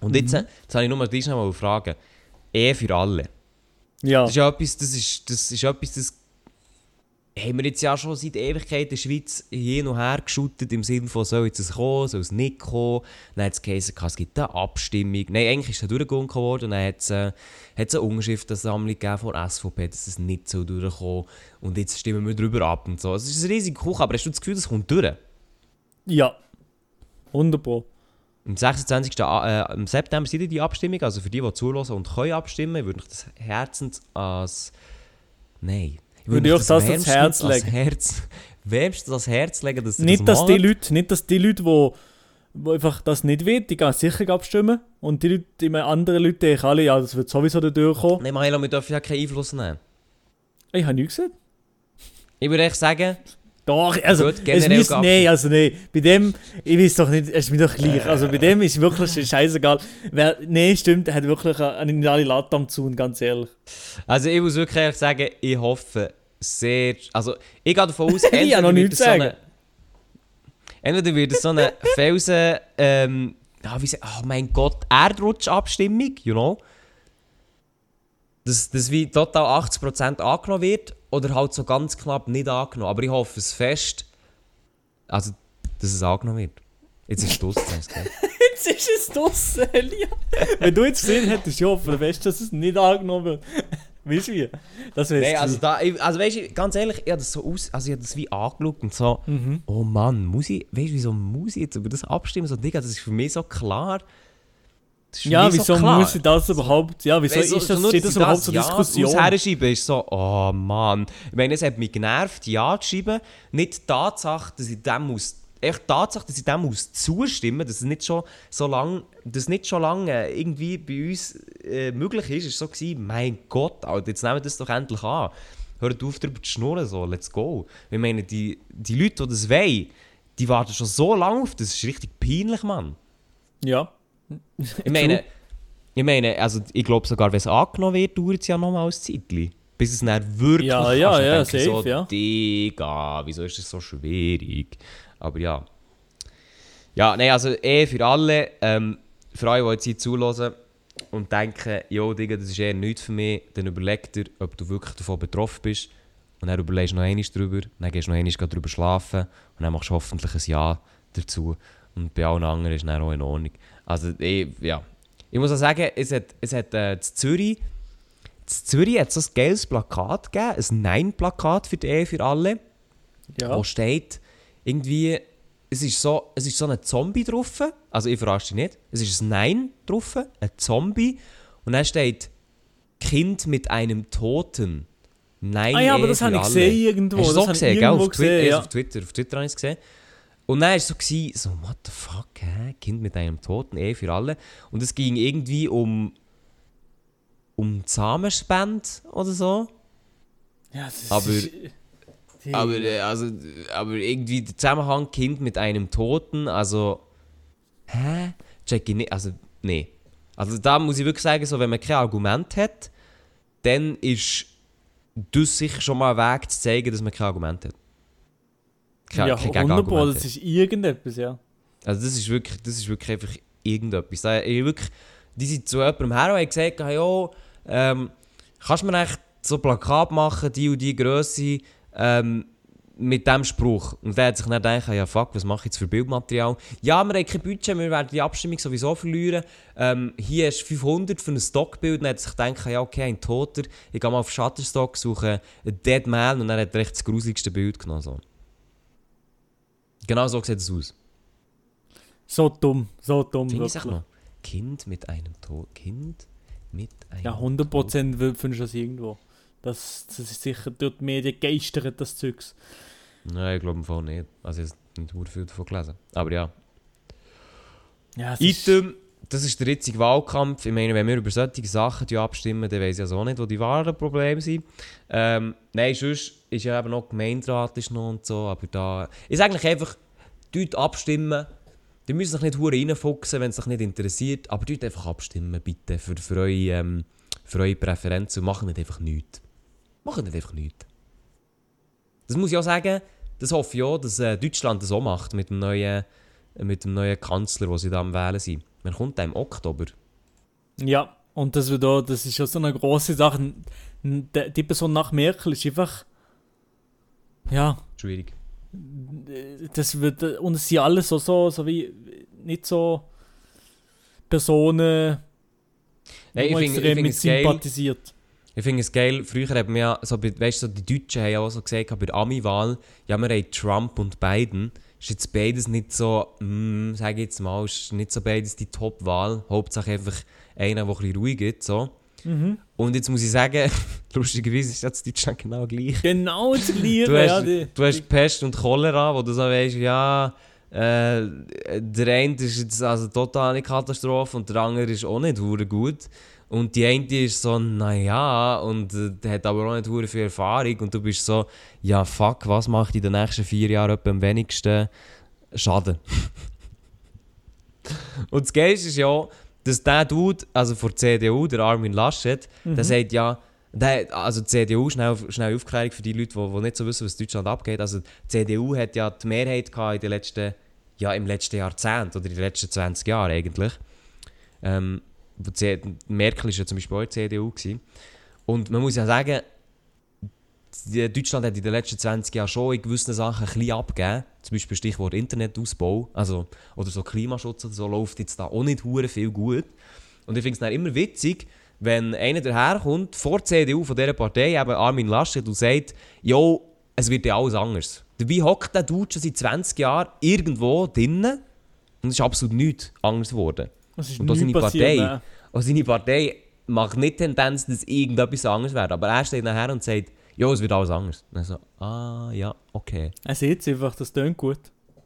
Und mhm. jetzt, jetzt habe ich nur mal die schnell mal fragen. Ehe für alle. Ja. Das ist ja etwas, das ist, das ist etwas, das haben wir jetzt ja schon seit Ewigkeit in der Schweiz hin und her geschüttet, im Sinne von, soll jetzt es kommen, soll es nicht kommen. Dann hat es geheißen, es gibt eine Abstimmung. Nein, eigentlich ist es durchgegangen worden. Dann hat es, äh, hat es eine Unterschriftensammlung gegeben von der S V P, dass es nicht so durchkommen soll. Und jetzt stimmen wir darüber ab und so. Es ist ein riesiger Kuchen, aber hast du das Gefühl, das kommt durch? Ja, wunderbar. Am sechsundzwanzigsten Äh, September sind die Abstimmung. Also für die, die zuhören und können abstimmen, würde ich das herzens als... Nein. Ich würde euch das ans Herz legen. Herz, wärmstens ans Herz legen, dass nicht, das dass die Leute, nicht, dass die Leute, die, die einfach das nicht wollen, die gehen sicher abstimmen. Und die Leute, die anderen Leute, die ich alle, ja, das wird sowieso da durchkommen. Nein, Mailo, wir dürfen ja keinen Einfluss nehmen. Ich habe nichts gesehen. Ich würde echt sagen... Doch, also, gut, es müsst, nee, also nee, bei dem, ich weiß doch nicht, es ist mir doch gleich, also bei dem ist wirklich scheißegal, wer, nee, stimmt, hat wirklich eine ideale Latte am Zaun, ganz ehrlich. Also ich muss wirklich ehrlich sagen, ich hoffe sehr, also ich gehe davon aus, entweder, noch wird, es so eine, entweder wird es so eine Felsen, ähm, oh, wie, oh mein Gott, Erdrutschabstimmung, you know, dass das wie total achtzig Prozent angenommen wird, oder halt so ganz knapp nicht angenommen. Aber ich hoffe es fest, also, dass es angenommen wird. Jetzt ist es draussen. Jetzt ist es draussen, Elia. Wenn du jetzt gesehen hättest, ich hoffe, weißt, dass es nicht angenommen wird. Weißt du wie? Das weißt nee, du. Also, da, also weißt du, ganz ehrlich, ich habe das so aus, also ich habe das wie angeschaut und so, mhm. oh Mann, muss ich, weißt du, wieso muss ich jetzt über das abstimmen? So, Digga, das ist für mich so klar. Ja, wieso so muss ich das überhaupt, ja, wieso weißt, so, ist das, so steht das überhaupt zur so Diskussion? Ja, herschreiben ist so, oh Mann. Ich meine, es hat mich genervt, ja zu schreiben. Nicht die Tatsache, dass ich dem muss, echt die Tatsache, dass ich dem muss zustimmen, dass es nicht schon so lange, dass nicht schon lange irgendwie bei uns äh, möglich ist, ist so gewesen, mein Gott, Alter, jetzt nehmen wir das doch endlich an. Hört auf, darüber zu schnurren, so, let's go. Ich meine, die, die Leute, die das wollen, die warten schon so lange auf, das ist richtig peinlich, Mann. Ja. Ich meine, ich meine, also ich glaube sogar, wenn es angenommen wird, dauert es ja nochmal ein Zeitchen. Bis es dann wirklich ja, ja, kannst, ja, denke, safe, so, ja. Digga, wieso ist das so schwierig? Aber ja. Ja, nein, also eh für alle, ähm, für alle, die jetzt hier zuhören und denken, jo, Digga, das ist eher nichts für mich, dann überleg dir, ob du wirklich davon betroffen bist. Und dann überlegst du noch einmal drüber, dann gehst du noch einmal drüber schlafen und dann machst du hoffentlich ein Ja dazu. Und bei allen anderen ist es dann auch in Ordnung. Also, ich, ja. Ich muss auch sagen, es hat, es hat äh, in Zürich, in Zürich hat so ein geiles Plakat gegeben, ein Nein-Plakat für die Ehe für alle, ja. Wo steht, irgendwie, es ist so, es ist so ein Zombie drauf, also ich verarsch dich nicht, es ist ein Nein drauf, ein Zombie, und dann steht, Kind mit einem Toten, Nein, ah ja, aber Ehe das habe ich gesehen irgendwo. Hast du das so gesehen, gell? Auf, gesehen, Twi- ja. auf Twitter, auf Twitter habe ich es gesehen. Und dann war es so, so, what the fuck, hä? Kind mit einem Toten, Ehe für alle. Und es ging irgendwie um, um Samenspende oder so. Ja, das aber, ist... Aber, also, aber irgendwie der Zusammenhang Kind mit einem Toten, also... Hä? Check ich nicht, also, nee. Also da muss ich wirklich sagen, so, wenn man kein Argument hat, dann ist das sicher schon mal ein Weg zu zeigen, dass man kein Argument hat. Keine, ja, wunderbar, das ist irgendetwas, ja. Also das ist wirklich, das ist wirklich einfach irgendetwas. Ich wirklich, die sind zu jemandem her und haben gesagt, hey, oh, ähm, kannst du mir echt so ein Plakat machen, die und die Grösse, ähm, mit diesem Spruch. Und der hat sich dann gedacht, ja fuck, was mache ich jetzt für Bildmaterial? Ja, wir haben kein Budget, wir werden die Abstimmung sowieso verlieren. Ähm, hier ist fünfhundert für ein Stockbild. Dann hat sich gedacht, ja okay, ein Toter, ich gehe mal auf Shutterstock, suche einen Dead Man, und dann hat er echt das gruseligste Bild genommen. So. Genau so sieht es aus. So dumm, so dumm. Finde ich noch. Kind mit einem Toten. Kind mit einem Ja, hundert Prozent Tod. Findest du das irgendwo. Das, das ist sicher durch die Medien geistert, das Zeugs. Nein, ich glaube im Fall nicht. Also ich habe nicht sehr viel davon gelesen. Aber ja. ja das Item, ist... das ist der jetzige Wahlkampf. Ich meine, wenn wir über solche Sachen abstimmen, dann weiss ich also auch nicht, wo die wahren Probleme sind. Ähm, nein, sonst ist ja eben noch Gemeinderat ist noch und so. Aber da... Ich sage eigentlich einfach, dort abstimmen. Die müssen sich nicht verdammt reinfuchsen, wenn es sich nicht interessiert. Aber dort einfach abstimmen, bitte, für, für, eure, ähm, für eure Präferenzen. Und machen nicht einfach nichts. Machen nicht einfach nichts. Das muss ich auch sagen, das hoffe ich auch, dass äh, Deutschland das auch macht mit dem neuen, äh, mit dem neuen Kanzler, den sie da am Wählen sind. Man kommt da im Oktober. Ja, und das, wird auch, das ist ja so eine grosse Sache. Die Person nach Merkel ist einfach... Ja. Schwierig. Das wird, und es sind alles so, so, so wie... Nicht so... Personen... Nein, ich finde find es sympathisiert. Geil. Ich finde es geil, früher haben wir ja, so, weißt du, so, die Deutschen haben ja auch so gesagt, bei der Ami-Wahl, ja, wir haben Trump und Biden, ist jetzt beides nicht so, mm, sage ich jetzt mal, ist nicht so beides die Top-Wahl, Hauptsache einfach einer, der ein bisschen ruhig ist, so. Mhm. Und jetzt muss ich sagen, lustigerweise ist das in Deutschland genau gleich. Genau das Gleiche, du hast, ja. Die, du hast Pest und Cholera, wo du so weißt, ja, äh, der eine ist jetzt also total eine Katastrophe und der andere ist auch nicht verdammt gut. Und die eine ist so, naja, und äh, hat aber auch nicht sehr viel Erfahrung. Und du bist so, ja fuck, was macht in den nächsten vier Jahren etwa am wenigsten Schaden? Und das Geilste ist ja, dass der Dude, also von der C D U, der Armin Laschet, mhm. der sagt ja, der, also die C D U, schnell, schnell Aufklärung für die Leute, die, die nicht so wissen, was in Deutschland abgeht. Also die C D U hat ja die Mehrheit gehabt in den letzten, ja, im letzten Jahrzehnt oder in den letzten zwanzig Jahren eigentlich. Ähm, Merkel war ja zum Beispiel auch in der C D U. Gewesen. Und man muss ja sagen, Deutschland hat in den letzten zwanzig Jahren schon in gewissen Sachen ein bisschen abgegeben. Zum Beispiel Stichwort Internetausbau, also, oder so Klimaschutz oder so, läuft jetzt da auch nicht hure viel gut. Und ich finde es dann immer witzig, wenn einer daherkommt, vor der C D U von dieser Partei, eben Armin Laschet, und sagt, jo, es wird ja alles anders. Dabei hockt der Dude schon seit zwanzig Jahren irgendwo drinnen und es ist absolut nichts anders geworden. Ist und auch seine, passiert, Partei, auch seine Partei macht nicht die Tendenz, dass irgendetwas anders wird. Aber er steht nachher und sagt, ja, es wird alles anders. Und so, ah, ja, okay. Er sieht es einfach, das tönt gut.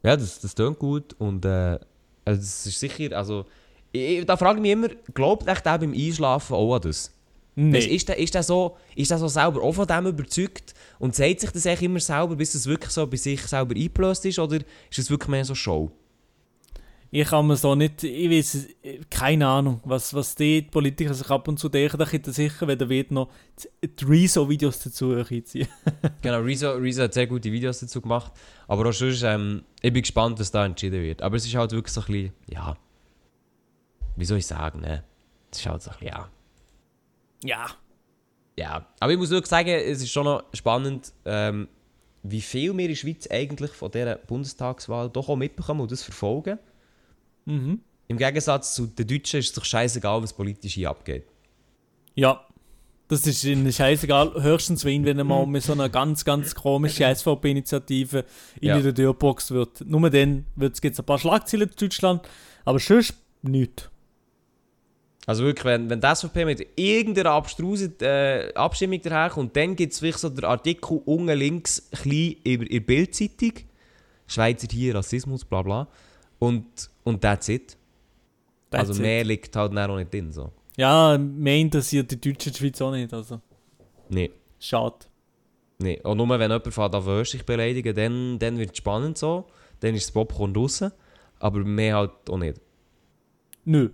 Ja, das, das tönt gut. Und äh, also das ist sicher, also... Ich, da frage ich mich immer, glaubt echt auch beim Einschlafen auch an das? Nein. Weißt, ist der, ist der so, ist der so selber auch von dem überzeugt? Und sagt sich das echt immer selber, bis es wirklich so bei sich selber eingelöst ist? Oder ist es wirklich mehr so Show? Ich kann mir so nicht, ich weiß, keine Ahnung, was, was die Politiker sich ab und zu denken, da könnte sicher, wenn der wird noch die Rezo-Videos dazu reinziehen. Genau, Rezo, Rezo hat sehr gute Videos dazu gemacht, aber auch sonst, ähm, ich bin gespannt, was da entschieden wird. Aber es ist halt wirklich so ein bisschen, ja, wie soll ich sagen, ne? Es ist halt so ein bisschen, ja. Ja. Ja, aber ich muss wirklich sagen, es ist schon noch spannend, ähm, wie viel wir in der Schweiz eigentlich von dieser Bundestagswahl doch auch mitbekommen und das verfolgen. Mhm. Im Gegensatz zu den Deutschen ist es doch scheißegal, was politisch hier abgeht. Ja, das ist ihnen scheißegal. Höchstens wenn, wenn mal mit so einer ganz, ganz komischen S V P-Initiative in ja. der Türbox wird. Nur dann gibt es ein paar Schlagzeilen in Deutschland, aber sonst nichts. Also wirklich, wenn, wenn die S V P mit irgendeiner abstrusen äh, Abstimmung daherkommt, dann gibt es vielleicht so den Artikel unten links klein in der Bild-Zeitung. Schweizer hier, Rassismus, bla bla. Und, und that's it. That's also mehr it. Liegt halt auch nicht drin. So. Ja, mehr interessiert die Deutschen die Schweiz auch nicht. Also. Nee. Schade. Nee. Und nur wenn jemand fährt, auf Wörsch sich beleidigen, dann, dann wird es spannend so. Dann ist das Popcorn raus. Aber mehr halt auch nicht. Nö.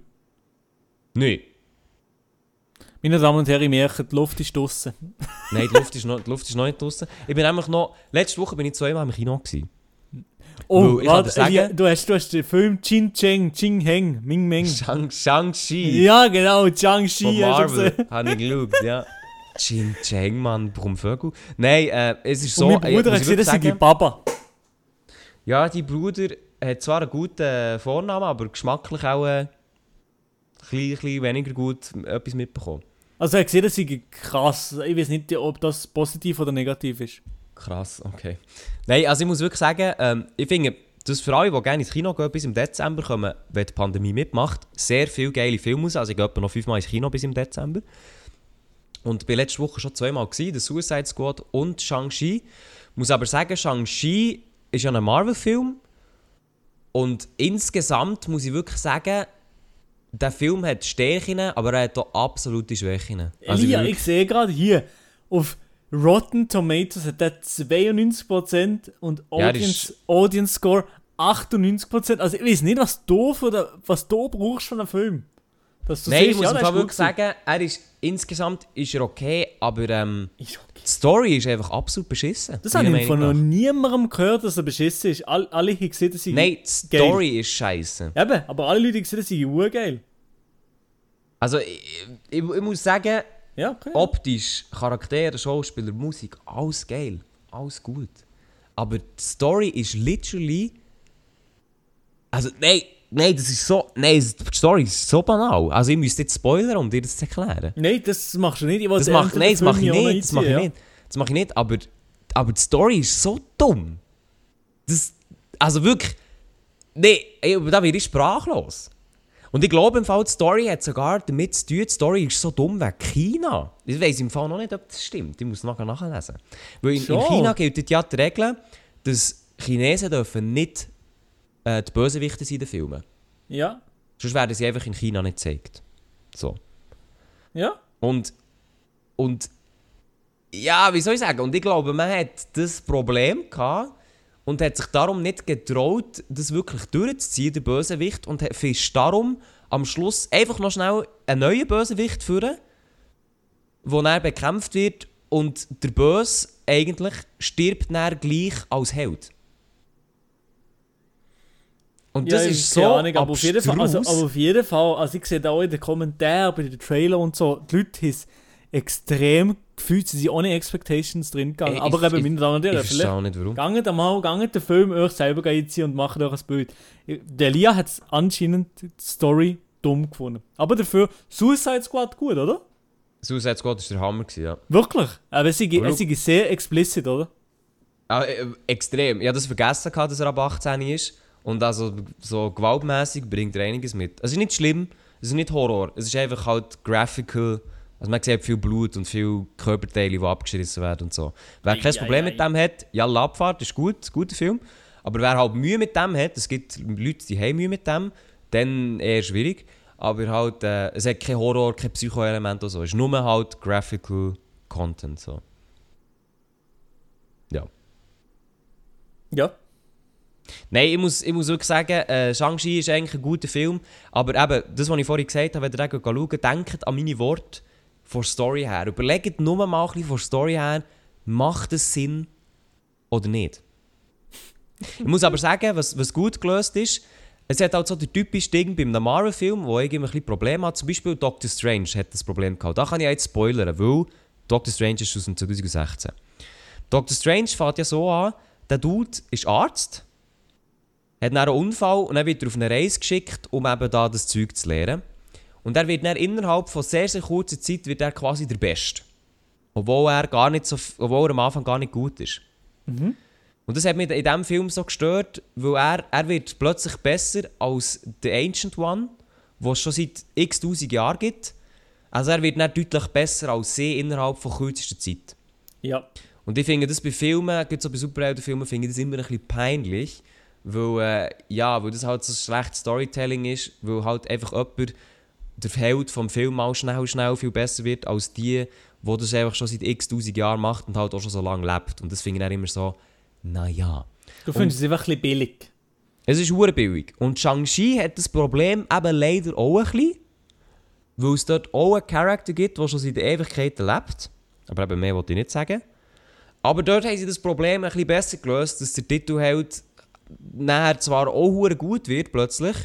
Nö. Meine Damen und Herren, ich merke, die Luft ist draussen. Nein, die Luft ist noch, die Luft ist noch nicht draussen. Ich bin nämlich noch... Letzte Woche bin ich zweimal im Kino gewesen. Oh, warte, sagen, du, hast, du hast den Film Chin Cheng, Ching Heng, Ming Meng. Shang-Chi. Ja, genau, Shang-Chi. Von Marvel, habe ich geschaut, ja. Jin Cheng, Mann, warum Vögel? Nein, äh, es ist so... Und mein Bruder äh, hat gesagt, das sei Papa. Ja, dein Bruder hat zwar einen guten äh, Vornamen, aber geschmacklich auch äh, ein bisschen weniger gut etwas mitbekommen. Also er hat gesehen, das sei krass. Ich weiß nicht, ob das positiv oder negativ ist. Krass, okay. Nein, also ich muss wirklich sagen, ähm, ich finde, dass für alle, die gerne ins Kino gehen, bis im Dezember kommen, wenn die Pandemie mitmacht, sehr viele geile Filme raus. Also ich gehe etwa noch fünfmal ins Kino bis im Dezember. Und ich war letzte Woche schon zweimal gewesen, The Suicide Squad und Shang-Chi. Ich muss aber sagen, Shang-Chi ist ja ein Marvel-Film. Und insgesamt muss ich wirklich sagen, der Film hat Stärken, aber er hat auch absolute Schwächen. Also Elia, ich, ich sehe gerade hier auf... Rotten Tomatoes hat der zweiundneunzig Prozent und Audience, ja, Audience Score achtundneunzig Prozent. Also ich weiß nicht, was du, oder was du brauchst von einem Film. Dass du Nein, siehst, ich muss ja, einfach wirklich sagen, er ist, insgesamt ist er okay, aber ähm, ist okay. Die Story ist einfach absolut beschissen. Das habe ich von noch niemandem gehört, dass er beschissen ist. All, alle haben gesehen, dass sie Nein, die Story geil. Ist scheiße. Eben, aber alle Leute haben gesehen, dass sie urgeil. Also ich, ich, ich muss sagen... Ja, okay. Optisch, Charaktere, Schauspieler, Musik, alles geil, alles gut. Aber die Story ist literally... Also nein, nein, das ist so... Nein, die Story ist so banal. Also ich müsste jetzt spoilern, um dir das zu erklären. Nein, das machst du nicht. Ich das mach, nein, das mache ich nicht, das mache ich nicht. Das mache ich nicht, aber, aber die Story ist so dumm. Das, also wirklich... Nein, da werde ich sprachlos. Und ich glaube, im Fall die Story hat sogar damit zu tun, die Story ist so dumm wegen China. Ich weiss im Fall noch nicht, ob das stimmt. Ich muss es nachher nachlesen. Weil in, in China gilt ja die Regel, dass Chinesen dürfen nicht äh, die Bösewichte sein in den Filmen. Ja. Sonst werden sie einfach in China nicht gezeigt. So. Ja. Und, und ja, wie soll ich sagen? Und ich glaube, man hat das Problem gehabt, und hat sich darum nicht getraut, das wirklich durchzuziehen, der Bösewicht. Und fischt darum am Schluss einfach noch schnell einen neuen Bösewicht führen, wo er bekämpft wird. Und der Böse eigentlich stirbt dann gleich als Held. Und das ja, ist so Ahnung, aber, auf jeden Fall, also, aber auf jeden Fall, also ich sehe da auch in den Kommentaren, bei den Trailern und so, die Leute haben extrem gefühlt, sie sind ohne Expectations drin gegangen. Ey, aber ich, eben minder an der Öffnung. Ich verstehe auch nicht, warum. Ganget einmal, ganget den Film euch selber einziehen und macht euch ein Bild. Der Elia hat anscheinend die Story dumm gefunden. Aber dafür Suicide Squad gut, oder? Suicide Squad war der Hammer, ja. Wirklich? Aber es ist sehr explicit, oder? Ja, äh, extrem. Ich habe das vergessen, dass er ab achtzehn ist. Und also so gewaltmässig bringt er einiges mit. Es ist nicht schlimm, es ist nicht Horror. Es ist einfach halt graphical. Also man sieht viel Blut und viele Körperteile, die abgeschrissen werden und so. Wer kein Problem mit dem hat, ja, Abfahrt ist gut, guter Film. Aber wer halt Mühe mit dem hat, es gibt Leute, die haben Mühe mit dem, dann eher schwierig. Aber halt, äh, es hat kein Horror, kein Psycho-Element oder so. Es ist nur halt graphical Content, so. Ja. Ja. Nein, ich muss, ich muss wirklich sagen, äh, Shang-Chi ist eigentlich ein guter Film. Aber eben, das, was ich vorhin gesagt habe, wenn ihr da schauen geht, denkt an meine Worte. Von Story her. Überlegt nur mal ein bisschen von Story her, macht es Sinn oder nicht. Ich muss aber sagen, was, was gut gelöst ist, es hat halt so den typischen Ding beim Marvel-Film, wo ich immer ein bisschen Probleme hatte. Zum Beispiel Doktor Strange hat das Problem gehabt. Da kann ich jetzt spoilern, weil Doktor Strange ist aus dem zwanzig sechzehn. Doktor Strange fängt ja so an, der Dude ist Arzt, hat dann einen Unfall und dann wird er auf eine Reise geschickt, um eben da das Zeug zu lernen. Und er wird dann innerhalb von sehr, sehr kurzer Zeit wird er quasi der Beste. Obwohl er, gar nicht so, obwohl er am Anfang gar nicht gut ist. Mhm. Und das hat mich in diesem Film so gestört, weil er, er wird plötzlich besser als The Ancient One, den es schon seit x tausend Jahren gibt. Also er wird dann deutlich besser als sie innerhalb von kürzester Zeit. Ja. Und ich finde das bei Filmen, gerade so bei Superheldenfilmen, finde ich das immer ein bisschen peinlich. Weil, äh, ja, weil das halt so schlechtes Storytelling ist, weil halt einfach jemand... der Held vom Film auch schnell, schnell viel besser wird als die, die das einfach schon seit x tausend Jahren macht und halt auch schon so lange lebt. Und das finde ich dann immer so, naja. Du findest es einfach ein bisschen billig. Es ist verdammt billig. Und Shang-Chi hat das Problem eben leider auch ein bisschen, weil es dort auch einen Charakter gibt, der schon seit Ewigkeiten lebt. Aber eben mehr wollte ich nicht sagen. Aber dort haben sie das Problem ein bisschen besser gelöst, dass der Titelheld nachher zwar auch verdammt gut wird plötzlich,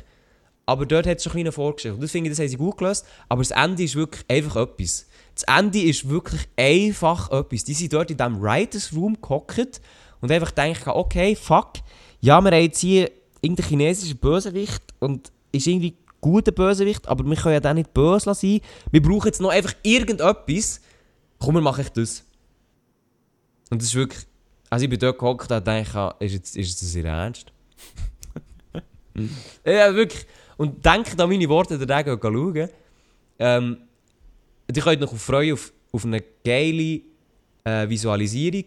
aber dort hat es schon eine Vorgeschichte. Und das finde ich, das haben sie gut gelöst. Aber das Ende ist wirklich einfach etwas. das Ende ist wirklich einfach etwas. Die sind dort in diesem Writers Room gehockt und einfach denken, okay, fuck, ja, wir haben jetzt hier irgendeinen chinesischen Bösewicht und ist irgendwie guter Bösewicht, aber wir können ja dann nicht böse sein. Wir brauchen jetzt noch einfach irgendetwas. Komm, dann mache ich das. Und das ist wirklich... Also ich bin dort gehockt und dachte, ist, jetzt, ist das Ihr Ernst? Ja, wirklich. Und denkt an meine Worte, die da schauen. Ähm, ihr könnt euch freuen auf, auf eine geile äh, Visualisierung,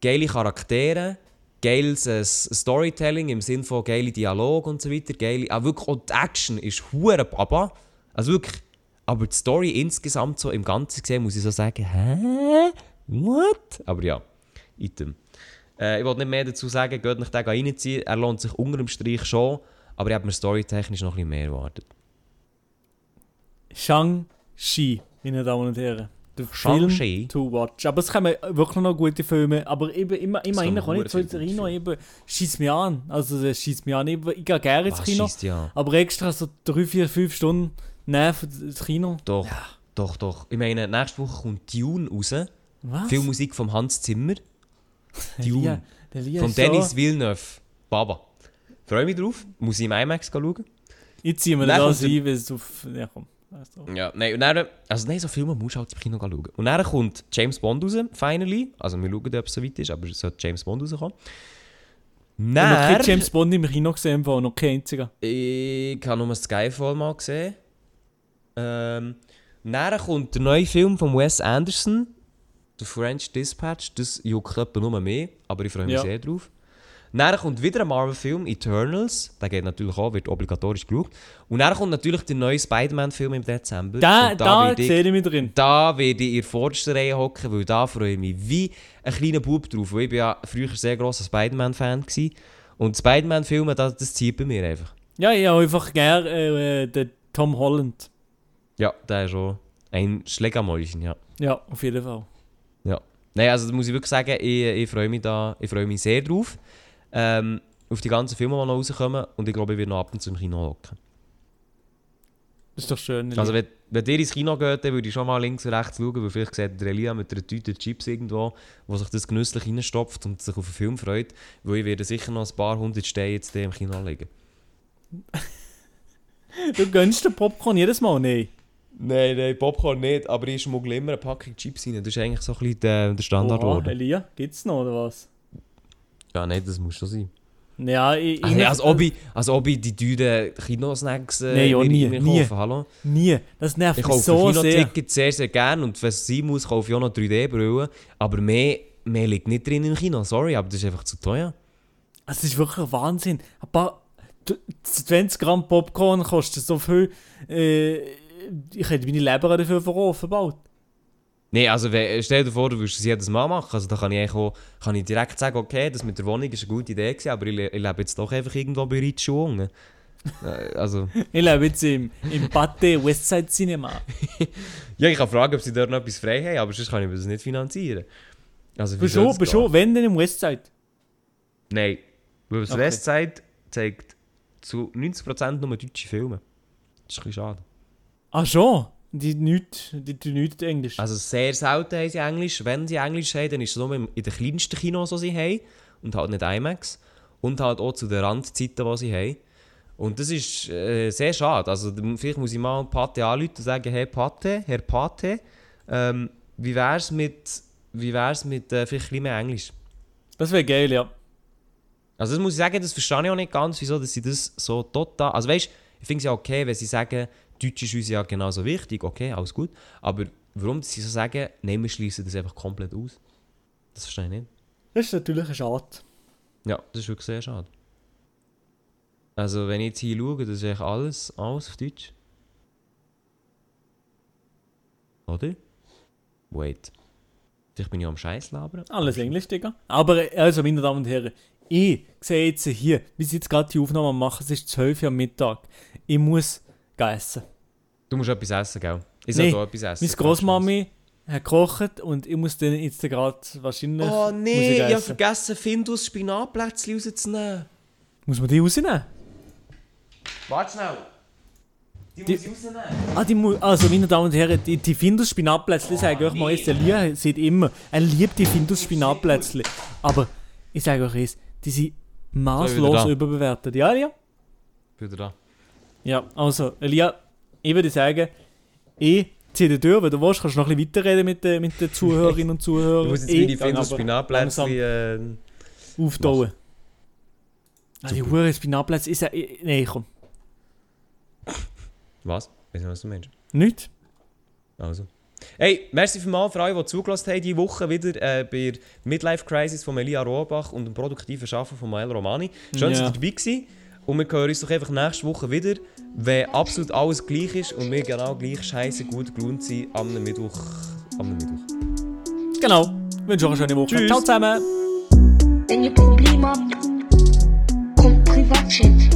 geile Charaktere, geiles äh, Storytelling im Sinne von geile Dialoge und so weiter. Geile, auch wirklich, auch die Action ist hure Baba. Also wirklich, aber die Story insgesamt so im Ganzen gesehen, muss ich so sagen, hä? What? Aber ja, item. Äh, ich wollte nicht mehr dazu sagen, geht nicht den reinziehen. Er lohnt sich unter dem Strich schon, aber ich habe mir storytechnisch noch ein bisschen mehr erwartet. Shang-Chi, meine Damen und Herren. Der Film to watch. Aber es kommen wirklich noch gute Filme. Aber eben, immer immerhin kann ich ins Kino eben. Schieß mich an. Also das schießt mich an. Ich gehe gerne ins Kino. Aber extra so drei, vier, fünf Stunden nehmen für das Kino. Doch, ja. doch, doch. Ich meine, nächste Woche kommt Dune raus. Was? Viel Musik von Hans Zimmer. Dune. Der Lia, der Lia von Dennis Villeneuve. Baba. Freue mich drauf. Muss ich im IMAX schauen? Jetzt ziehen wir das ein, weil es auf... Ja, komm. Ja, nein, und dann, also nein, so Filme musst du halt ins Kino schauen. Und dann kommt James Bond raus, finally. Also wir schauen, ob es so weit ist, aber es sollte James Bond rauskommen. Dann... Ich habe noch keinen James Bond im Kino gesehen, noch keinen einzigen. Ich habe nur Skyfall mal gesehen. Ähm, dann kommt der neue Film von Wes Anderson, The French Dispatch. Das juckt etwa nur mehr, aber ich freue mich ja. sehr drauf. Dann kommt wieder ein Marvel-Film, Eternals. Der geht natürlich auch, wird obligatorisch geschaut. Und dann kommt natürlich der neue Spider-Man-Film im Dezember. Da, da, da sehe ich mich drin. Da werde ich in der vordersten Reihe hocken, weil da freue ich mich wie ein kleiner Bub drauf. Weil ich bin ja früher ein sehr grosser Spider-Man-Fan gewesen. Und Spider-Man-Filme, das, das zieht bei mir einfach. Ja, ich habe einfach gerne äh, den Tom Holland. Ja, der ist auch ein Schlägermäulchen, ja. Ja, auf jeden Fall. Ja. Nein, also da muss ich wirklich sagen, ich, ich freue mich da, ich freue mich sehr drauf. Ähm, auf die ganzen Filme, die noch rauskommen, und ich glaube, ich werde noch ab und zu im Kino hocken. Das ist doch schön. Also wenn, wenn ihr ins Kino geht, dann würde ich schon mal links und rechts schauen, weil vielleicht seht ihr Elia mit einer Tüte Chips irgendwo, wo sich das genüsslich reinstopft und sich auf den Film freut, weil ich werde sicher noch ein paar hundert Steine jetzt im Kino legen. Du gönnst den Popcorn jedes Mal? Nein. Nein, nein, Popcorn nicht, aber ich schmuggle immer eine Packung Chips rein. Das ist eigentlich so ein bisschen der, der Standard geworden. Oha, Elia, gibt's noch oder was? Ja, nein, das muss schon sein. Ja, ich... Also, ich als, ob ich als ob ich die teuren Kinosnacks äh, nein, nie, mir nie, kaufe, hallo? Nie, das nervt mich so sehr. Ich kaufe Kinotickets sehr, sehr gerne und wenn es sein muss, kaufe ich auch noch drei D-Brillen. Aber mehr, mehr liegt nicht drin im Kino, sorry, aber das ist einfach zu teuer. Es ist wirklich Wahnsinn. Ein paar zwanzig Gramm Popcorn kostet so viel. Äh, ich hätte meine Leber dafür verkaufen bald. Nein, also stell dir vor, du würdest es jedes Mal machen. Also da kann ich, auch, kann ich direkt sagen, okay, das mit der Wohnung ist eine gute Idee gewesen, aber ich, le- ich lebe jetzt doch einfach irgendwo bei Ritschungen. Also. Ich lebe jetzt im, im Pathé Westside Cinema. Ja, ich kann fragen, ob sie dort noch etwas frei haben, aber sonst kann ich mir das nicht finanzieren. Also, bist du schon, wenn denn im Westside? Nein, weil das okay. Westside zeigt zu neunzig Prozent nur deutsche Filme. Das ist ein bisschen schade. Ach schon? Die nichts, die tun nichts Englisch. Also sehr selten haben sie Englisch. Wenn sie Englisch haben, dann ist es nur in den kleinsten Kinos, die sie haben. Und halt nicht IMAX. Und halt auch zu den Randzeiten, die sie haben. Und das ist äh, sehr schade. Also vielleicht muss ich mal Pathé anrufen und sagen, hey Pathé, Herr Pathé, ähm, wie wär's mit, wie wär's mit äh, vielleicht ein bisschen mehr Englisch? Das wäre geil, ja. Also das muss ich sagen, das verstehe ich auch nicht ganz, wieso dass sie das so total... Also weißt, ich finde es ja okay, wenn sie sagen... Deutsch ist uns ja genauso wichtig, okay, alles gut. Aber warum sie so sagen, nein, wir schließen das einfach komplett aus? Das verstehe ich nicht. Das ist natürlich ein Schade. Ja, das ist wirklich sehr schade. Also wenn ich jetzt hier schaue, das ist eigentlich alles, alles auf Deutsch. Oder? Wait. Ich bin ja am Scheiß labern. Alles Englisch, Digga. Aber, also meine Damen und Herren, ich sehe jetzt hier, wir sind jetzt gerade die Aufnahme am machen, es ist zwölf Uhr am Mittag. Ich muss... Essen. Du musst etwas essen, gell? Ich soll nee, auch etwas essen. Meine Großmami hat gekocht und ich muss dann jetzt gerade wahrscheinlich. Oh nein, ich, ich habe vergessen, Findus Spinatplätzchen rauszunehmen. Muss man die rausnehmen? Warte schnell! Die, die muss ich rausnehmen. Ah, die mu- also, meine Damen und Herren, die, die Findus-Spinatplätzchen, oh, sage ich nee. euch, Elia sieht immer, er liebt die Findus-Spinatplätzchen. Aber ich sage euch eins, die sind maßlos so, überbewertet. Ja, Elia? Wieder da. Ja, also, Elia, ich würde sagen, ich ziehe die Tür, wenn du willst, kannst du noch ein bisschen weiterreden mit den, mit den Zuhörerinnen und Zuhörern. Du musst jetzt meine Findus-Spinatplätzchen äh, auftauen. Also, die Hure Spinatplätzchen ist ja... Nein, komm. Was? Weißt du, was du meinst? Nicht. Also. Hey, merci vielmals für alle, die zugelassen haben diese Woche wieder äh, bei Midlife Crisis von Elia Rohrbach und dem produktiven Arbeiten von Mailo Romani. Schön, dass ja. ihr dabei warst. Und wir hören uns doch einfach nächste Woche wieder, wenn absolut alles gleich ist und wir genau gleich scheiße gut gelaunt sind am Mittwoch. Am Mittwoch. Genau. Ich wünsche euch eine schöne Woche. Tschüss. Ciao zusammen. Wenn ihr Probleme habt, kommt Privatchat.